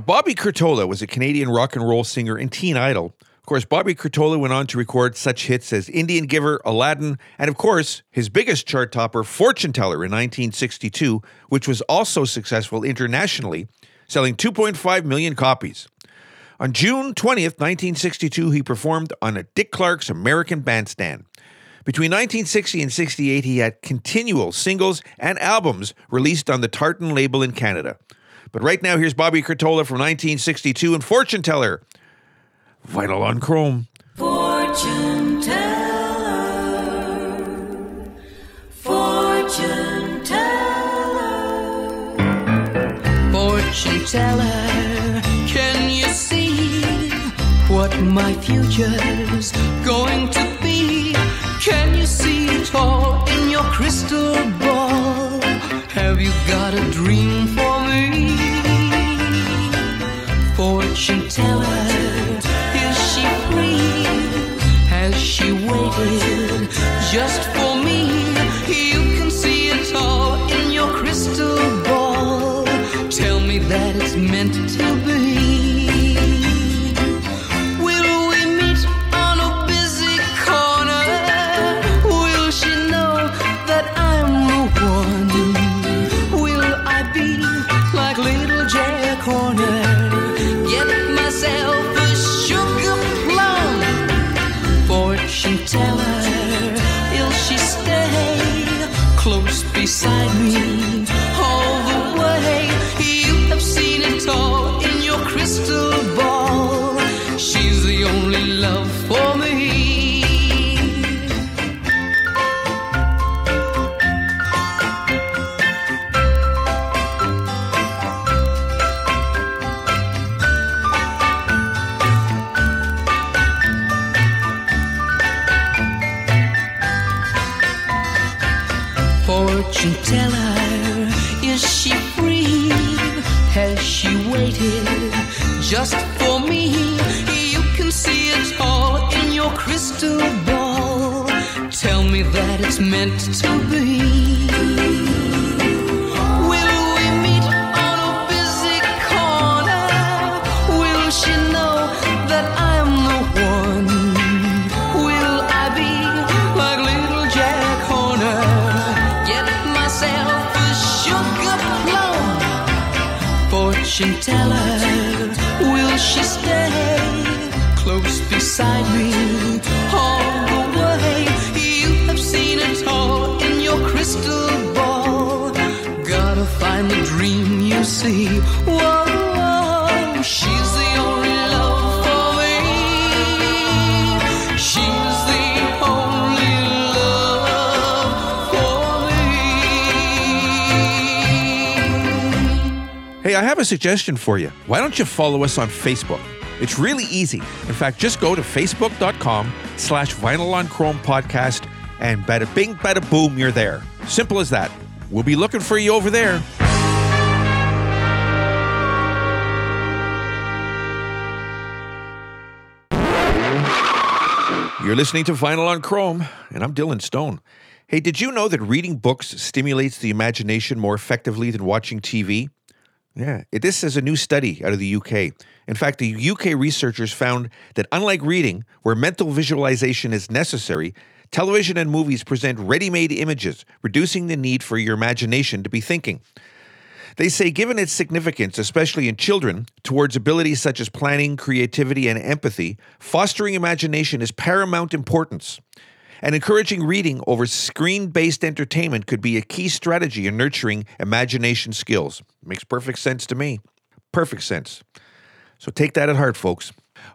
Bobby Curtola was a Canadian rock and roll singer and teen idol. Of course, Bobby Curtola went on to record such hits as Indian Giver, Aladdin, and of course, his biggest chart topper, Fortune Teller, in nineteen sixty-two, which was also successful internationally, selling two point five million copies. On June twentieth, nineteen sixty-two, he performed on a Dick Clark's American Bandstand. Between nineteen sixty and sixty-eight, he had continual singles and albums released on the Tartan label in Canada. But right now, here's Bobby Curtola from nineteen sixty-two and Fortune Teller. Vinyl on chrome. Fortune teller, fortune teller, fortune teller, can you see what my future's going to be? Can you see it all in your crystal ball? Have you got a dream for me? Fortune teller, is she free? Has she waited just for me? You can see it all in your crystal ball. Tell me that it's meant to be. Will we meet on a busy corner? Will she know that I'm the one? Will I be like little Jack Horner? Tell her, will she stay close beside me all the way? You have seen it all in your crystal ball. She's the only love for me. Fortune teller, is she free? Has she waited just for me? You can see it all in your crystal ball. Tell me that it's meant to be. Will we meet on a busy corner? Will she know that I'm the one? Will I be like little Jack Horner? Fortune teller, will she stay close beside me all the way? You have seen it all in your crystal ball. Gotta find the dream you see. Whoa, whoa. She's the only love for me. She's the only love for me. Hey, I have a suggestion for you. Why don't you follow us on Facebook? It's really easy. In fact, just go to facebook.com slash vinyl on chrome podcast and bada bing, bada boom, you're there. Simple as that. We'll be looking for you over there. You're listening to Vinyl on Chrome, and I'm Dylan Stone. Hey, did you know that reading books stimulates the imagination more effectively than watching T V? Yeah, this is a new study out of the U K. In fact, the U K researchers found that unlike reading, where mental visualization is necessary, television and movies present ready-made images, reducing the need for your imagination to be thinking. They say given its significance, especially in children, towards abilities such as planning, creativity, and empathy, fostering imagination is paramount importance. And encouraging reading over screen-based entertainment could be a key strategy in nurturing imagination skills. Makes perfect sense to me. Perfect sense. So take that at heart, folks.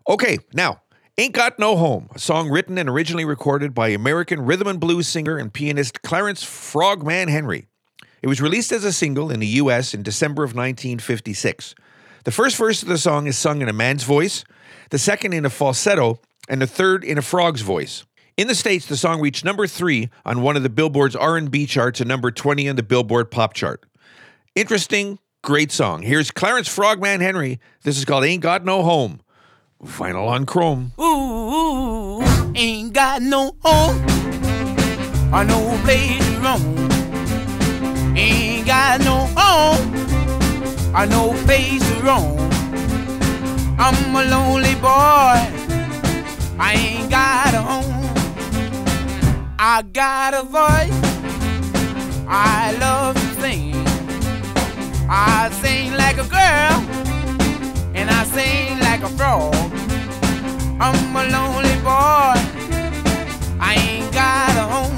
Okay, now, Ain't Got No Home, a song written and originally recorded by American rhythm and blues singer and pianist Clarence Frogman Henry. It was released as a single in the U S in December of nineteen fifty-six. The first verse of the song is sung in a man's voice, the second in a falsetto, and the third in a frog's voice. In the States, the song reached number three on one of the Billboard's R and B charts and number twenty on the Billboard Pop chart. Interesting, great song. Here's Clarence Frogman Henry. This is called Ain't Got No Home. Vinyl on Chrome. Ooh, ain't got no home, or no place to roam. Ain't got no home, or no place to roam. I'm a lonely boy, I ain't got a home. I got a voice, I love to sing. I sing like a girl, and I sing like a frog. I'm a lonely boy, I ain't got a home.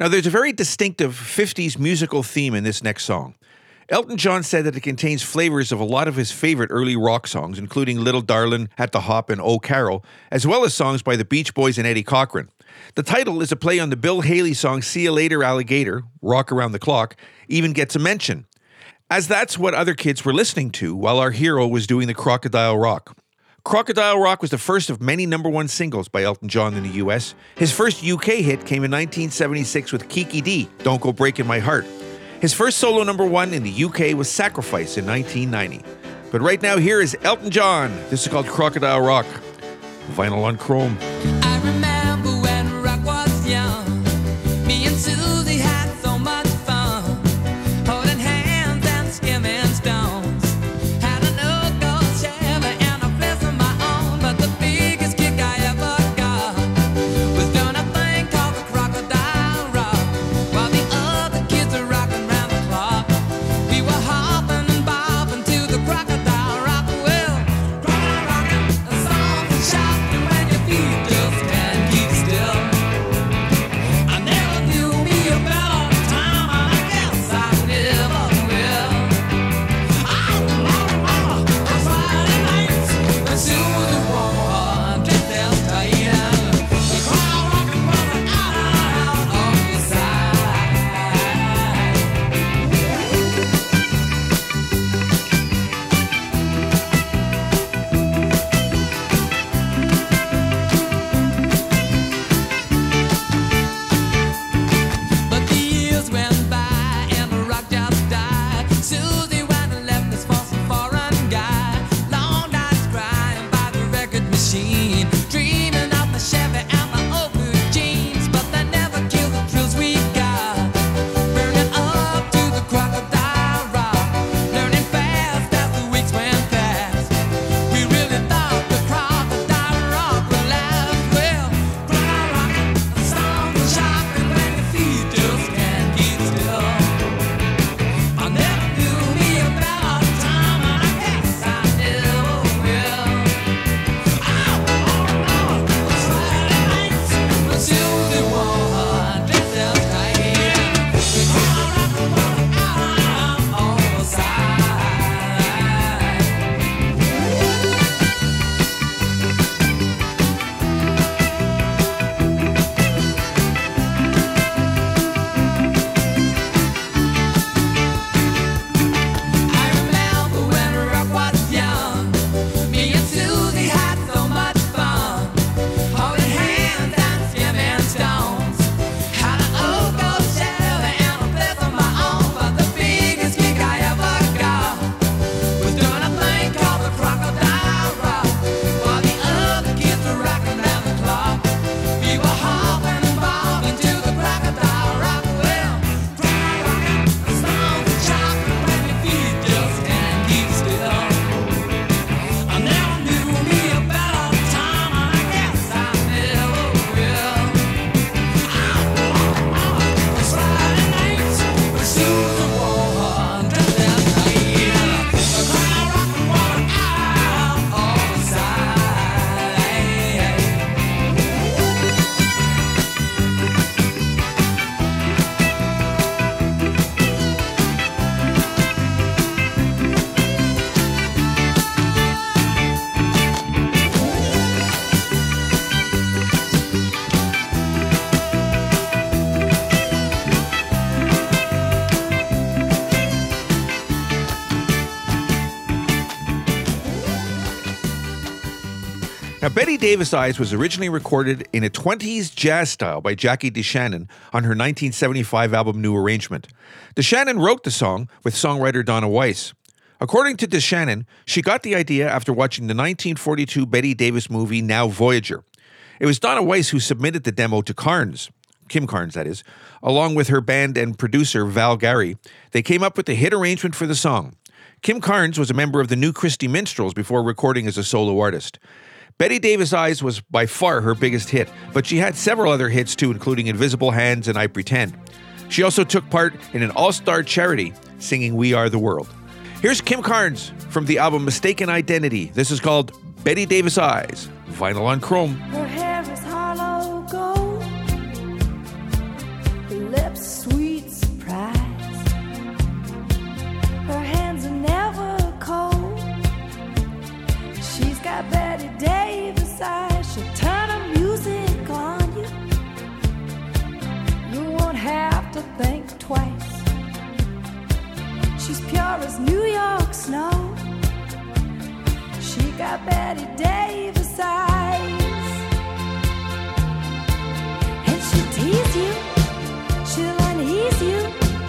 Now, there's a very distinctive fifties musical theme in this next song. Elton John said that it contains flavors of a lot of his favorite early rock songs, including Little Darlin', At the Hop, and Oh Carol, as well as songs by the Beach Boys and Eddie Cochran. The title is a play on the Bill Haley song See Ya Later, Alligator, Rock Around the Clock, even gets a mention, as that's what other kids were listening to while our hero was doing the Crocodile Rock. Crocodile Rock was the first of many number one singles by Elton John in the U S. His first U K hit came in nineteen seventy-six with Kiki D, Don't Go Breaking My Heart. His first solo number one in the U K was Sacrifice in nineteen ninety. But right now here is Elton John. This is called Crocodile Rock. vinyl on chrome. I remember when rock was young, me and Susie had so much fun, holding hands and skimming stones. Had an old gold Chevy and a place of my own, but the biggest kick I ever got was doing a thing called the crocodile rock, while the other kids were rocking round the clock. We were hopping and bobbing to the crocodile rock. Well, crocodile rocking, a song and shouting when your feet just can't keep still. I never knew me a better time, and I guess I never will. I love mama on Friday nights, and Susan wore dressed tight. The crowd rocking was out of your sight. But the years went by and the rock just died. Susie went and left us for some foreign guy. Long nights crying by the record machine, dreaming of the Chevy and the old blue jeans, but they never killed the thrills we got. Burning up to the crocodile rock, learning fast as the weeks went past. We really thought the crocodile rock would last. Well, crocodile rocking, a song and shopping when your feet just can't keep still. I never knew me a better time, and I guess I never will. I won't know what's Friday nights, but Susie wore dressed tight. The crowd rocking was out on the side. I remember when rock was young, me and Susie had so much fun, holding hands and skimming stones. Had an old gold Chevy and a place of my own, but the biggest kick I ever got was doing a thing called the crocodile rock, while the other kids were rocking round the clock. We were hopping and bobbing to the crocodile rock. Well, crocodile rocking, a song and shopping when your feet just can't keep still. I never knew me a better time, and I guess I never will. I won't know what's Friday nights, but Susan wore dressed tight. The crowd rocking was out on the side. Now, Bette Davis' Eyes was originally recorded in a twenties jazz style by Jackie DeShannon on her nineteen seventy-five album New Arrangement. DeShannon wrote the song with songwriter Donna Weiss. According to DeShannon, she got the idea after watching the nineteen forty-two Bette Davis movie Now Voyager. It was Donna Weiss who submitted the demo to Carnes, Kim Carnes that is, along with her band and producer Val Gary. They came up with a hit arrangement for the song. Kim Carnes was a member of the New Christy Minstrels before recording as a solo artist. Bette Davis' Eyes was by far her biggest hit, but she had several other hits too, including Invisible Hands and I Pretend. She also took part in an all-star charity singing We Are the World. Here's Kim Carnes from the album Mistaken Identity. This is called Bette Davis' Eyes, vinyl on chrome. Her hair is hollow gold, her lips sweet surprise, her hands are never cold. She's got Bette Davis' eyes. She'll turn the music on you, you won't have to think twice. She's pure as New York snow. She got Bette Davis' eyes. And she'll tease you, she'll unease you, all the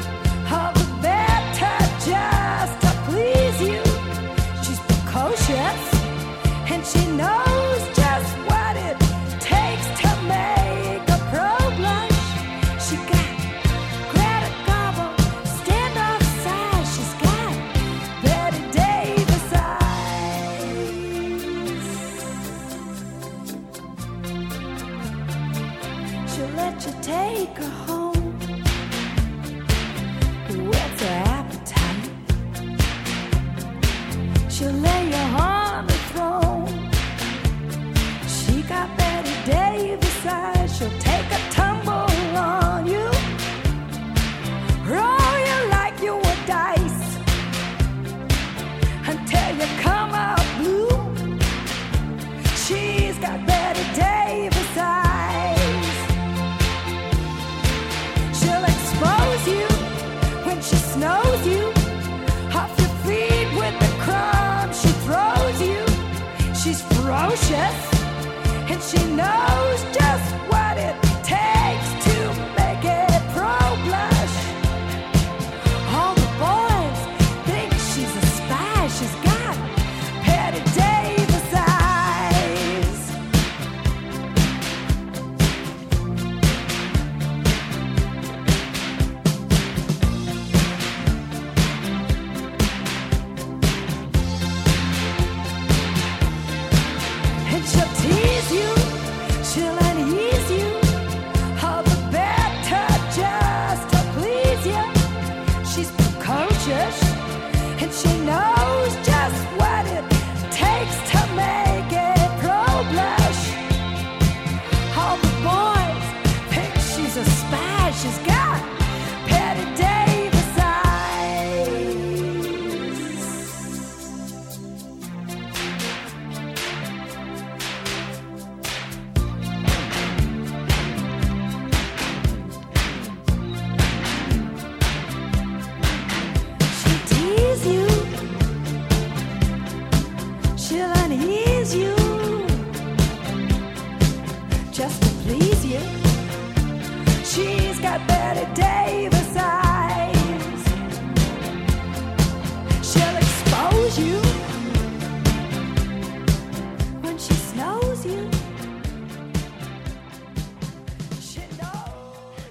better just to please you. She's precocious, she knows just what won't you take her home? Where's her appetite? She'll lay you on the throne. She got Bette Davis eyes. She'll take a tumble on you, roll you like you were dice until you come out blue. She's got Bette Davis eyes. She snows you off your feet with the crumbs she throws you. She's ferocious and she knows just what it takes to make it pro blush. All the boys think she's a spy. She's got Bette Davis eyes.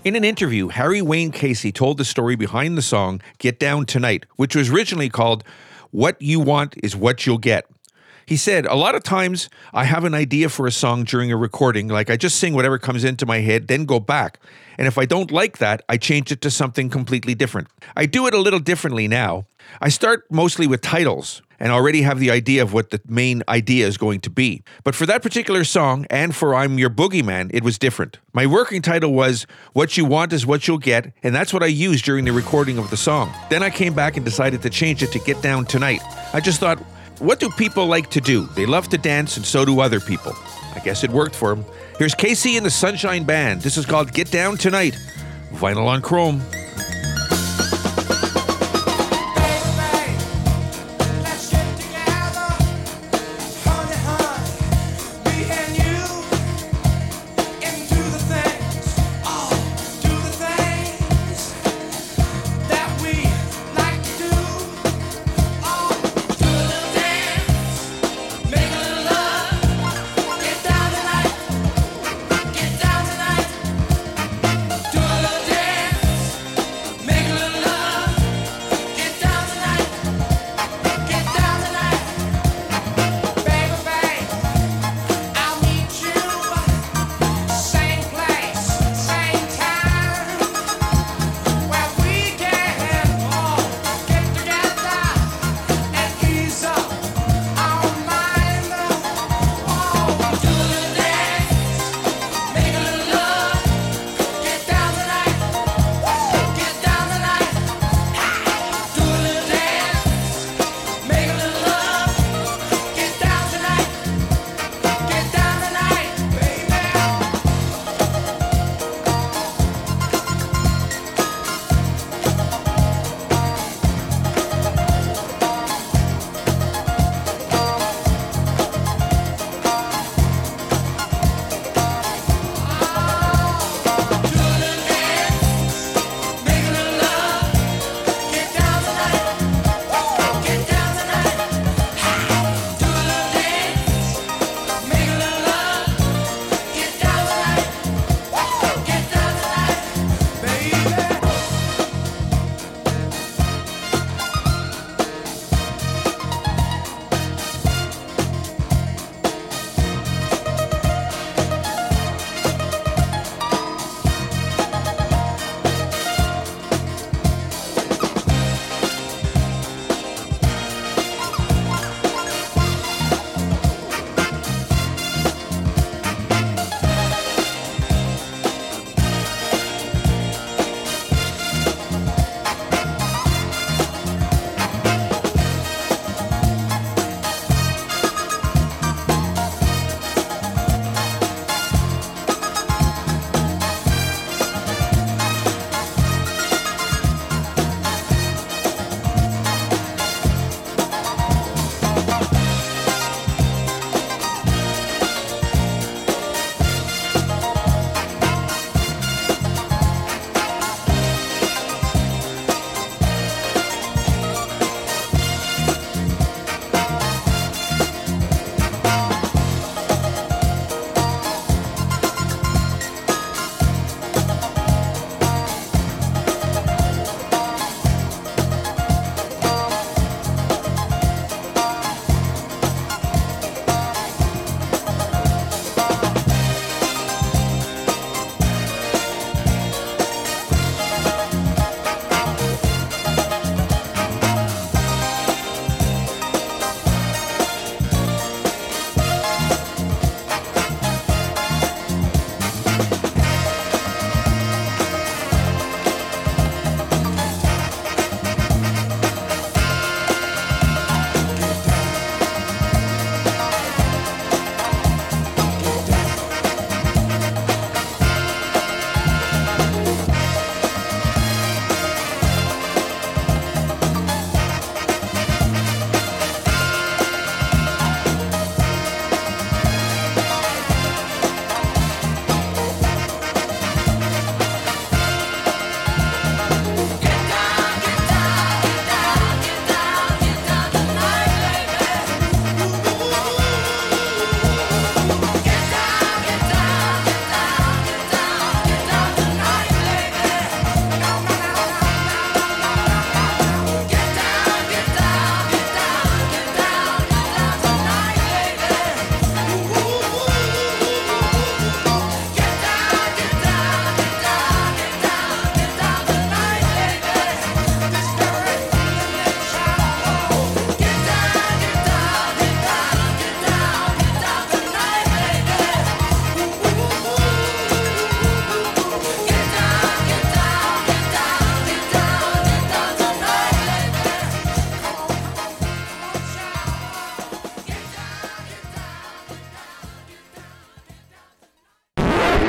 In an interview, Harry Wayne Casey told the story behind the song Get Down Tonight, which was originally called What You Want Is What You'll Get. He said, a lot of times I have an idea for a song during a recording, like I just sing whatever comes into my head, then go back. And if I don't like that, I change it to something completely different. I do it a little differently now. I start mostly with titles and already have the idea of what the main idea is going to be. But for that particular song, and for I'm Your Boogeyman, it was different. My working title was What You Want Is What You'll Get, and that's what I used during the recording of the song. Then I came back and decided to change it to Get Down Tonight. I just thought, what do people like to do? They love to dance, and so do other people. I guess it worked for him. Here's Casey and the Sunshine Band. This is called Get Down Tonight. Vinyl on Chrome.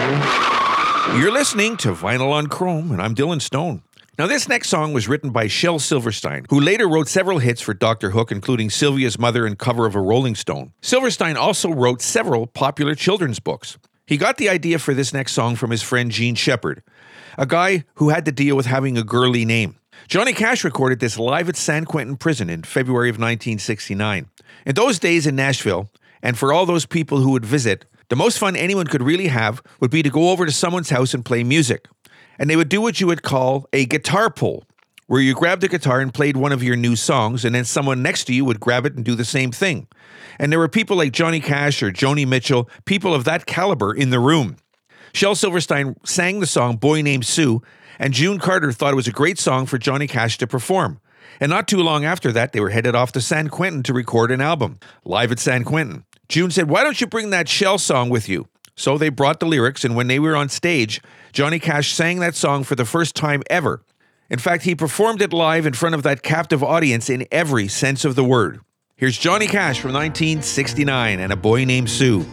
You're listening to Vinyl on Chrome, and I'm Dylan Stone. Now, this next song was written by Shel Silverstein, who later wrote several hits for Doctor Hook, including Sylvia's Mother and cover of a Rolling Stone. Silverstein also wrote several popular children's books. He got the idea for this next song from his friend Gene Shepherd, a guy who had to deal with having a girly name. Johnny Cash recorded this live at San Quentin Prison in February of nineteen sixty-nine. In those days in Nashville, and for all those people who would visit, the most fun anyone could really have would be to go over to someone's house and play music. And they would do what you would call a guitar pull, where you grabbed a guitar and played one of your new songs, and then someone next to you would grab it and do the same thing. And there were people like Johnny Cash or Joni Mitchell, people of that caliber in the room. Shel Silverstein sang the song Boy Named Sue, and June Carter thought it was a great song for Johnny Cash to perform. And not too long after that, they were headed off to San Quentin to record an album, Live at San Quentin. June said, "Why don't you bring that Shel song with you?" So they brought the lyrics, and when they were on stage, Johnny Cash sang that song for the first time ever. In fact, he performed it live in front of that captive audience in every sense of the word. Here's Johnny Cash from nineteen sixty-nine and A Boy Named Sue.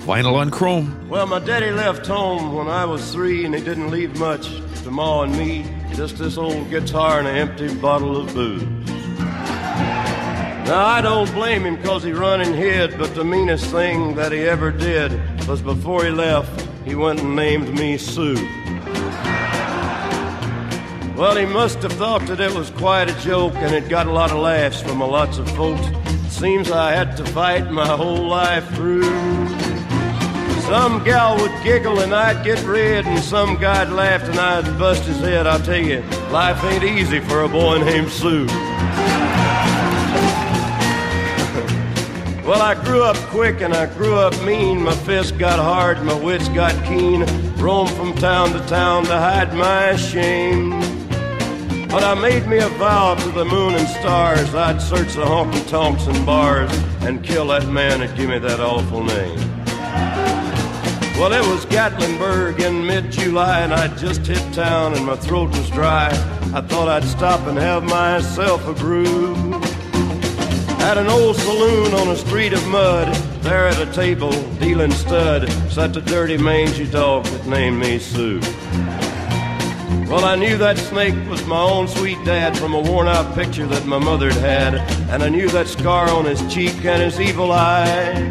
Vinyl on Chrome. Well, my daddy left home when I was three, and he didn't leave much to Ma and me, just this old guitar and an empty bottle of booze. Now, I don't blame him because he run and hid, but the meanest thing that he ever did was before he left, he went and named me Sue. Well, he must have thought that it was quite a joke, and it got a lot of laughs from a lots of folks. Seems I had to fight my whole life through. Some gal would giggle and I'd get red, and some guy'd laugh and I'd bust his head. I'll tell you, life ain't easy for a boy named Sue. Well, I grew up quick and I grew up mean. My fists got hard, my wits got keen. Roamed from town to town to hide my shame. But I made me a vow to the moon and stars, I'd search the honky-tonks and bars and kill that man that gave me that awful name. Well, it was Gatlinburg in mid-July, and I'd just hit town and my throat was dry. I thought I'd stop and have myself a brew. At an old saloon on a street of mud, there at a table, dealing stud, sat the dirty mangy dog that named me Sue. Well, I knew that snake was my own sweet dad from a worn-out picture that my mother'd had, and I knew that scar on his cheek and his evil eye.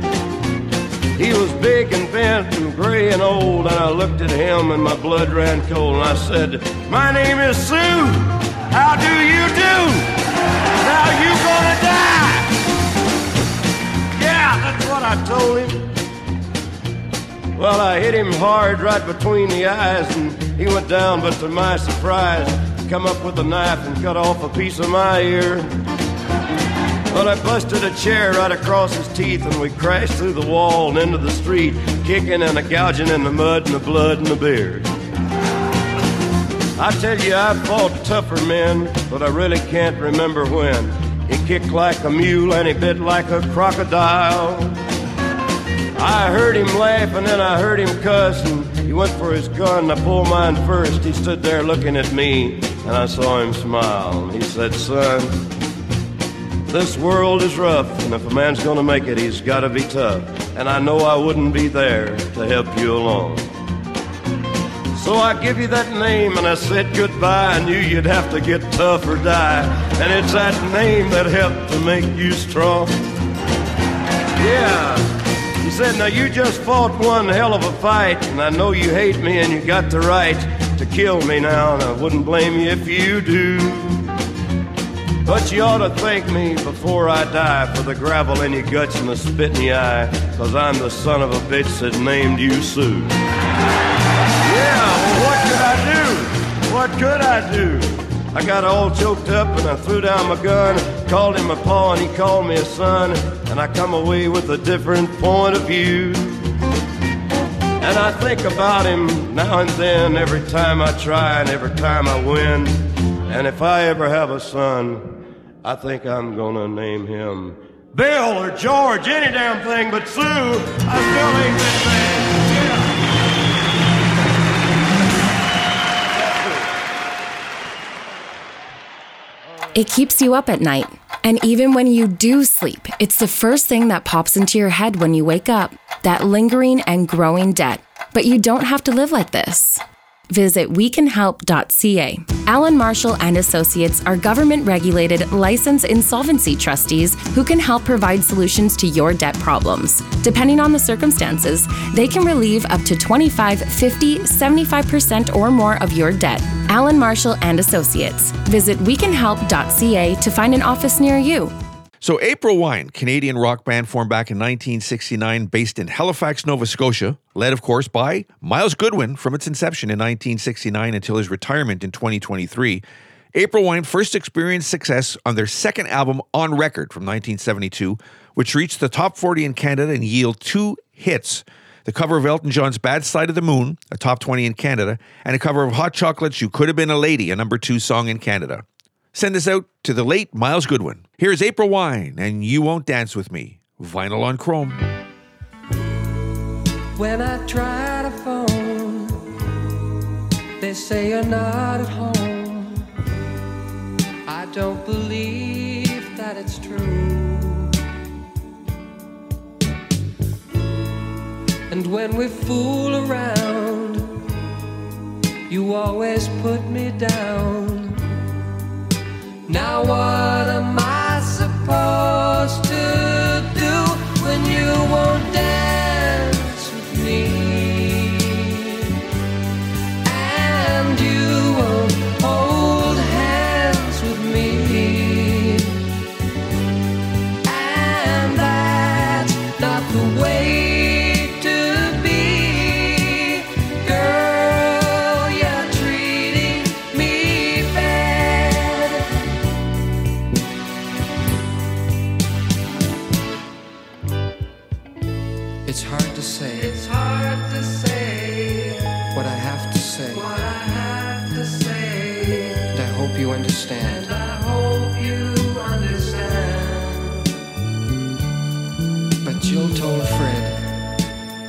He was big and bent and gray and old, and I looked at him and my blood ran cold, and I said, "My name is Sue, how do you do? Now you gonna die." Yeah, that's what I told him. Well, I hit him hard right between the eyes, and he went down, but to my surprise, he come up with a knife and cut off a piece of my ear. But I busted a chair right across his teeth, and we crashed through the wall and into the street, kicking and a gouging in the mud and the blood and the beard. I tell you, I fought tougher men, but I really can't remember when. He kicked like a mule and he bit like a crocodile. I heard him laugh and then I heard him cuss, and he went for his gun, and I pulled mine first. He stood there looking at me, and I saw him smile, and he said, "Son, this world is rough, and if a man's gonna make it, he's gotta be tough. And I know I wouldn't be there to help you along. So I give you that name, and I said goodbye. I knew you'd have to get tough or die. And it's that name that helped to make you strong." Yeah, he said, "Now you just fought one hell of a fight, and I know you hate me, and you got the right to kill me now, and I wouldn't blame you if you do. But you ought to thank me before I die for the gravel in your guts and the spit in your eye, 'cause I'm the son of a bitch that named you Sue." Yeah, well, what could I do? What could I do? I got all choked up and I threw down my gun, called him a paw and he called me a son, and I come away with a different point of view. And I think about him now and then, every time I try and every time I win. And if I ever have a son, I think I'm gonna name him Bill or George, any damn thing, but Sue, I still ain't that bad. Yeah. It keeps you up at night. And even when you do sleep, it's the first thing that pops into your head when you wake up, that lingering and growing debt. But you don't have to live like this. Visit we can help dot c a. Alan Marshall and Associates are government-regulated, licensed insolvency trustees who can help provide solutions to your debt problems. Depending on the circumstances, they can relieve up to twenty-five, fifty, seventy-five percent or more of your debt. Alan Marshall and Associates. Visit we can help dot c a to find an office near you. So April Wine, Canadian rock band formed back in nineteen sixty-nine, based in Halifax, Nova Scotia, led, of course, by Miles Goodwin from its inception in nineteen sixty-nine until his retirement in twenty twenty-three. April Wine first experienced success on their second album, On Record, from nineteen seventy-two, which reached the top forty in Canada and yielded two hits. The cover of Elton John's Bad Side of the Moon, a top twenty in Canada, and a cover of Hot Chocolate's You Could Have Been a Lady, a number two song in Canada. Send us out to the late Miles Goodwin. Here's April Wine and You Won't Dance With Me. Vinyl on Chrome. When I try to phone, they say you're not at home. I don't believe that it's true. And when we fool around, you always put me down. Now what am I supposed to do when you won't dance with me? And you won't hold hands with me? And that's not the way to be. Girl, you're treating me bad. It's hard to say. It's hard to say what I have to say. What I have to say. And I hope you understand. And I hope you understand. But Jill told Fred,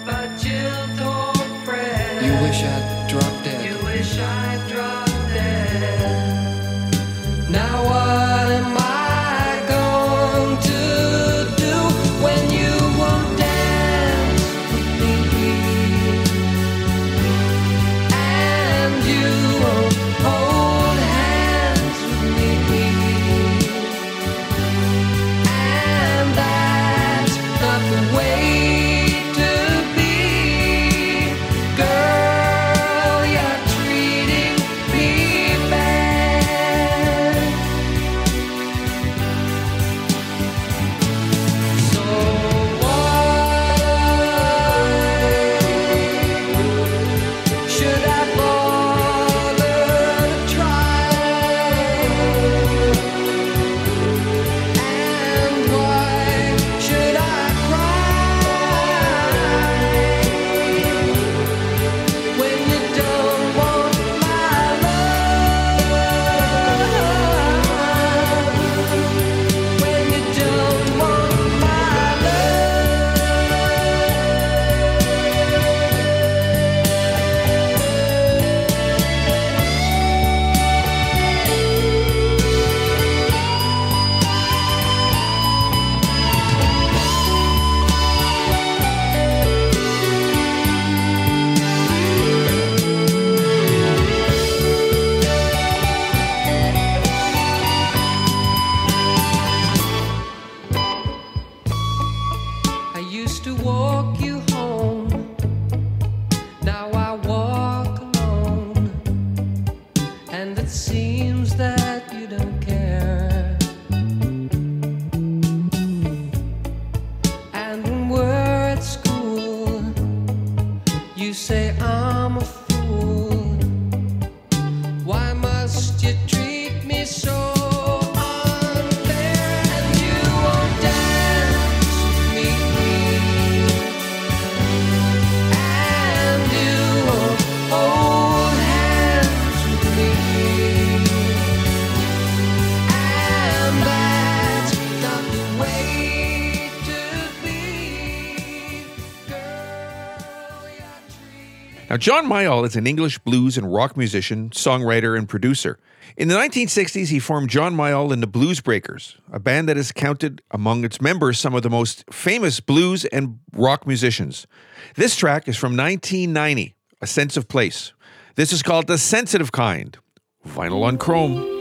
But Jill told Fred, you wish I'd dropped dead. You wish I dropped dead. Now what am I going to do when you won't dance with me? And you won't hold hands with me? And that's not the way to be. Girl, you're treating me bad. So why should I bother to try? And why should I cry when you don't want my love? When you don't want my love. I used to walk you home. Now I walk alone. And it seems that you don't care. And when we're at school, you say I'm a fool. Why must you treat me so unfair? And you won't dance with me. And you won't hold hands with me. And that's not the way to be. Girl, you're treating Now, John Mayall is an English blues and rock musician, songwriter, and producer. In the nineteen sixties, he formed John Mayall and the Blues Breakers, a band that is counted among its members some of the most famous blues and rock musicians. This track is from nineteen ninety, A Sense of Place. This is called The Sensitive Kind, vinyl on chrome.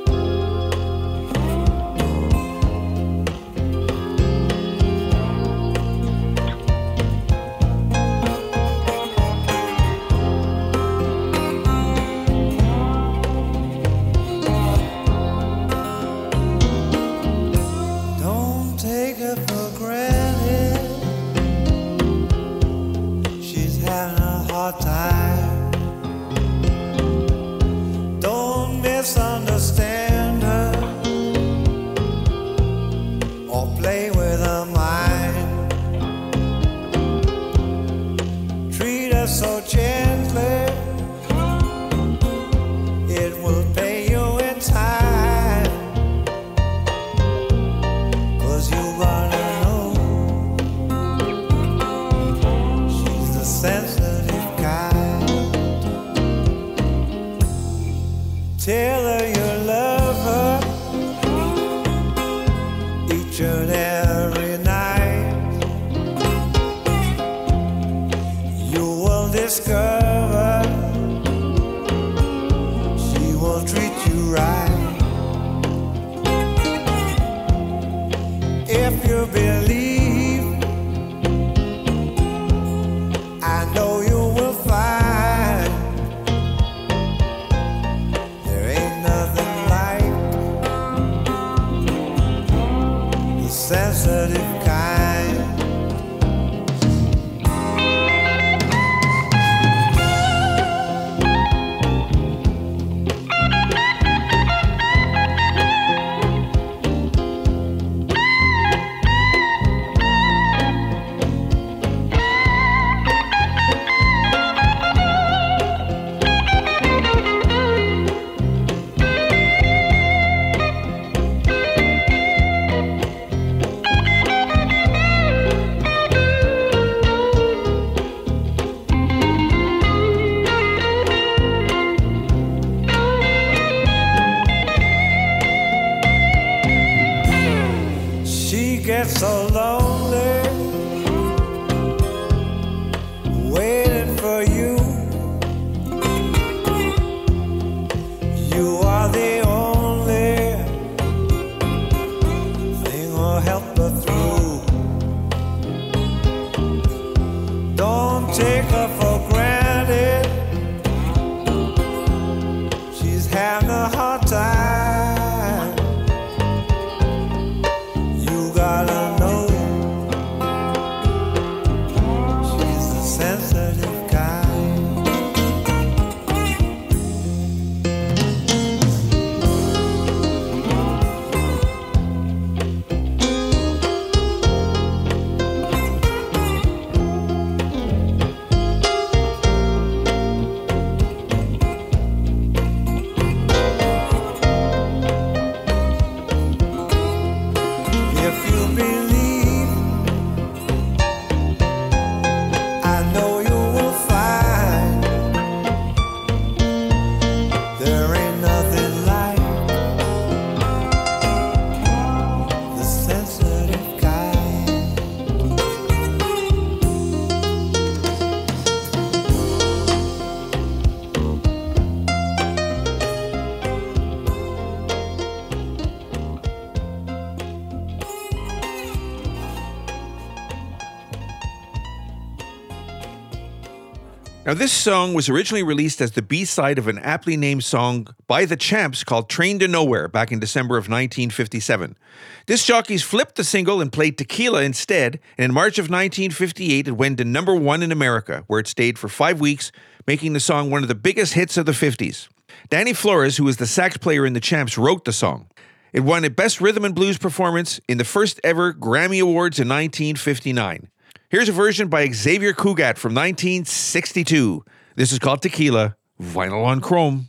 Now, this song was originally released as the B-side of an aptly named song by the Champs called Train to Nowhere back in December of nineteen fifty-seven. Disc jockeys flipped the single and played Tequila instead, and in March of nineteen fifty-eight, it went to number one in America, where it stayed for five weeks, making the song one of the biggest hits of the fifties. Danny Flores, who was the sax player in the Champs, wrote the song. It won a Best Rhythm and Blues Performance in the first ever Grammy Awards in nineteen fifty-nine. Here's a version by Xavier Cugat from nineteen sixty-two. This is called Tequila, vinyl on chrome.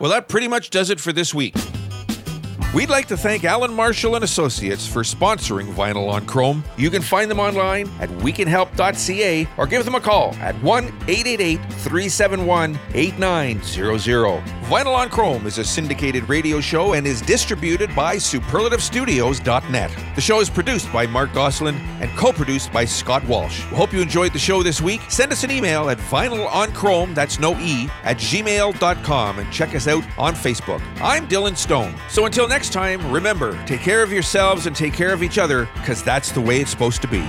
Well, that pretty much does it for this week. We'd like to thank Alan Marshall and Associates for sponsoring Vinyl on Chrome. You can find them online at we can help dot c a or give them a call at one eight eight eight, three seven one, eight nine zero zero. Vinyl on Chrome is a syndicated radio show and is distributed by superlative studios dot net. The show is produced by Mark Gosselin and co-produced by Scott Walsh. We hope you enjoyed the show this week. Send us an email at vinylonchrome, that's no E, at gmail dot com and check us out on Facebook. I'm Dylan Stone. So until next Next time, remember, take care of yourselves and take care of each other, because that's the way it's supposed to be.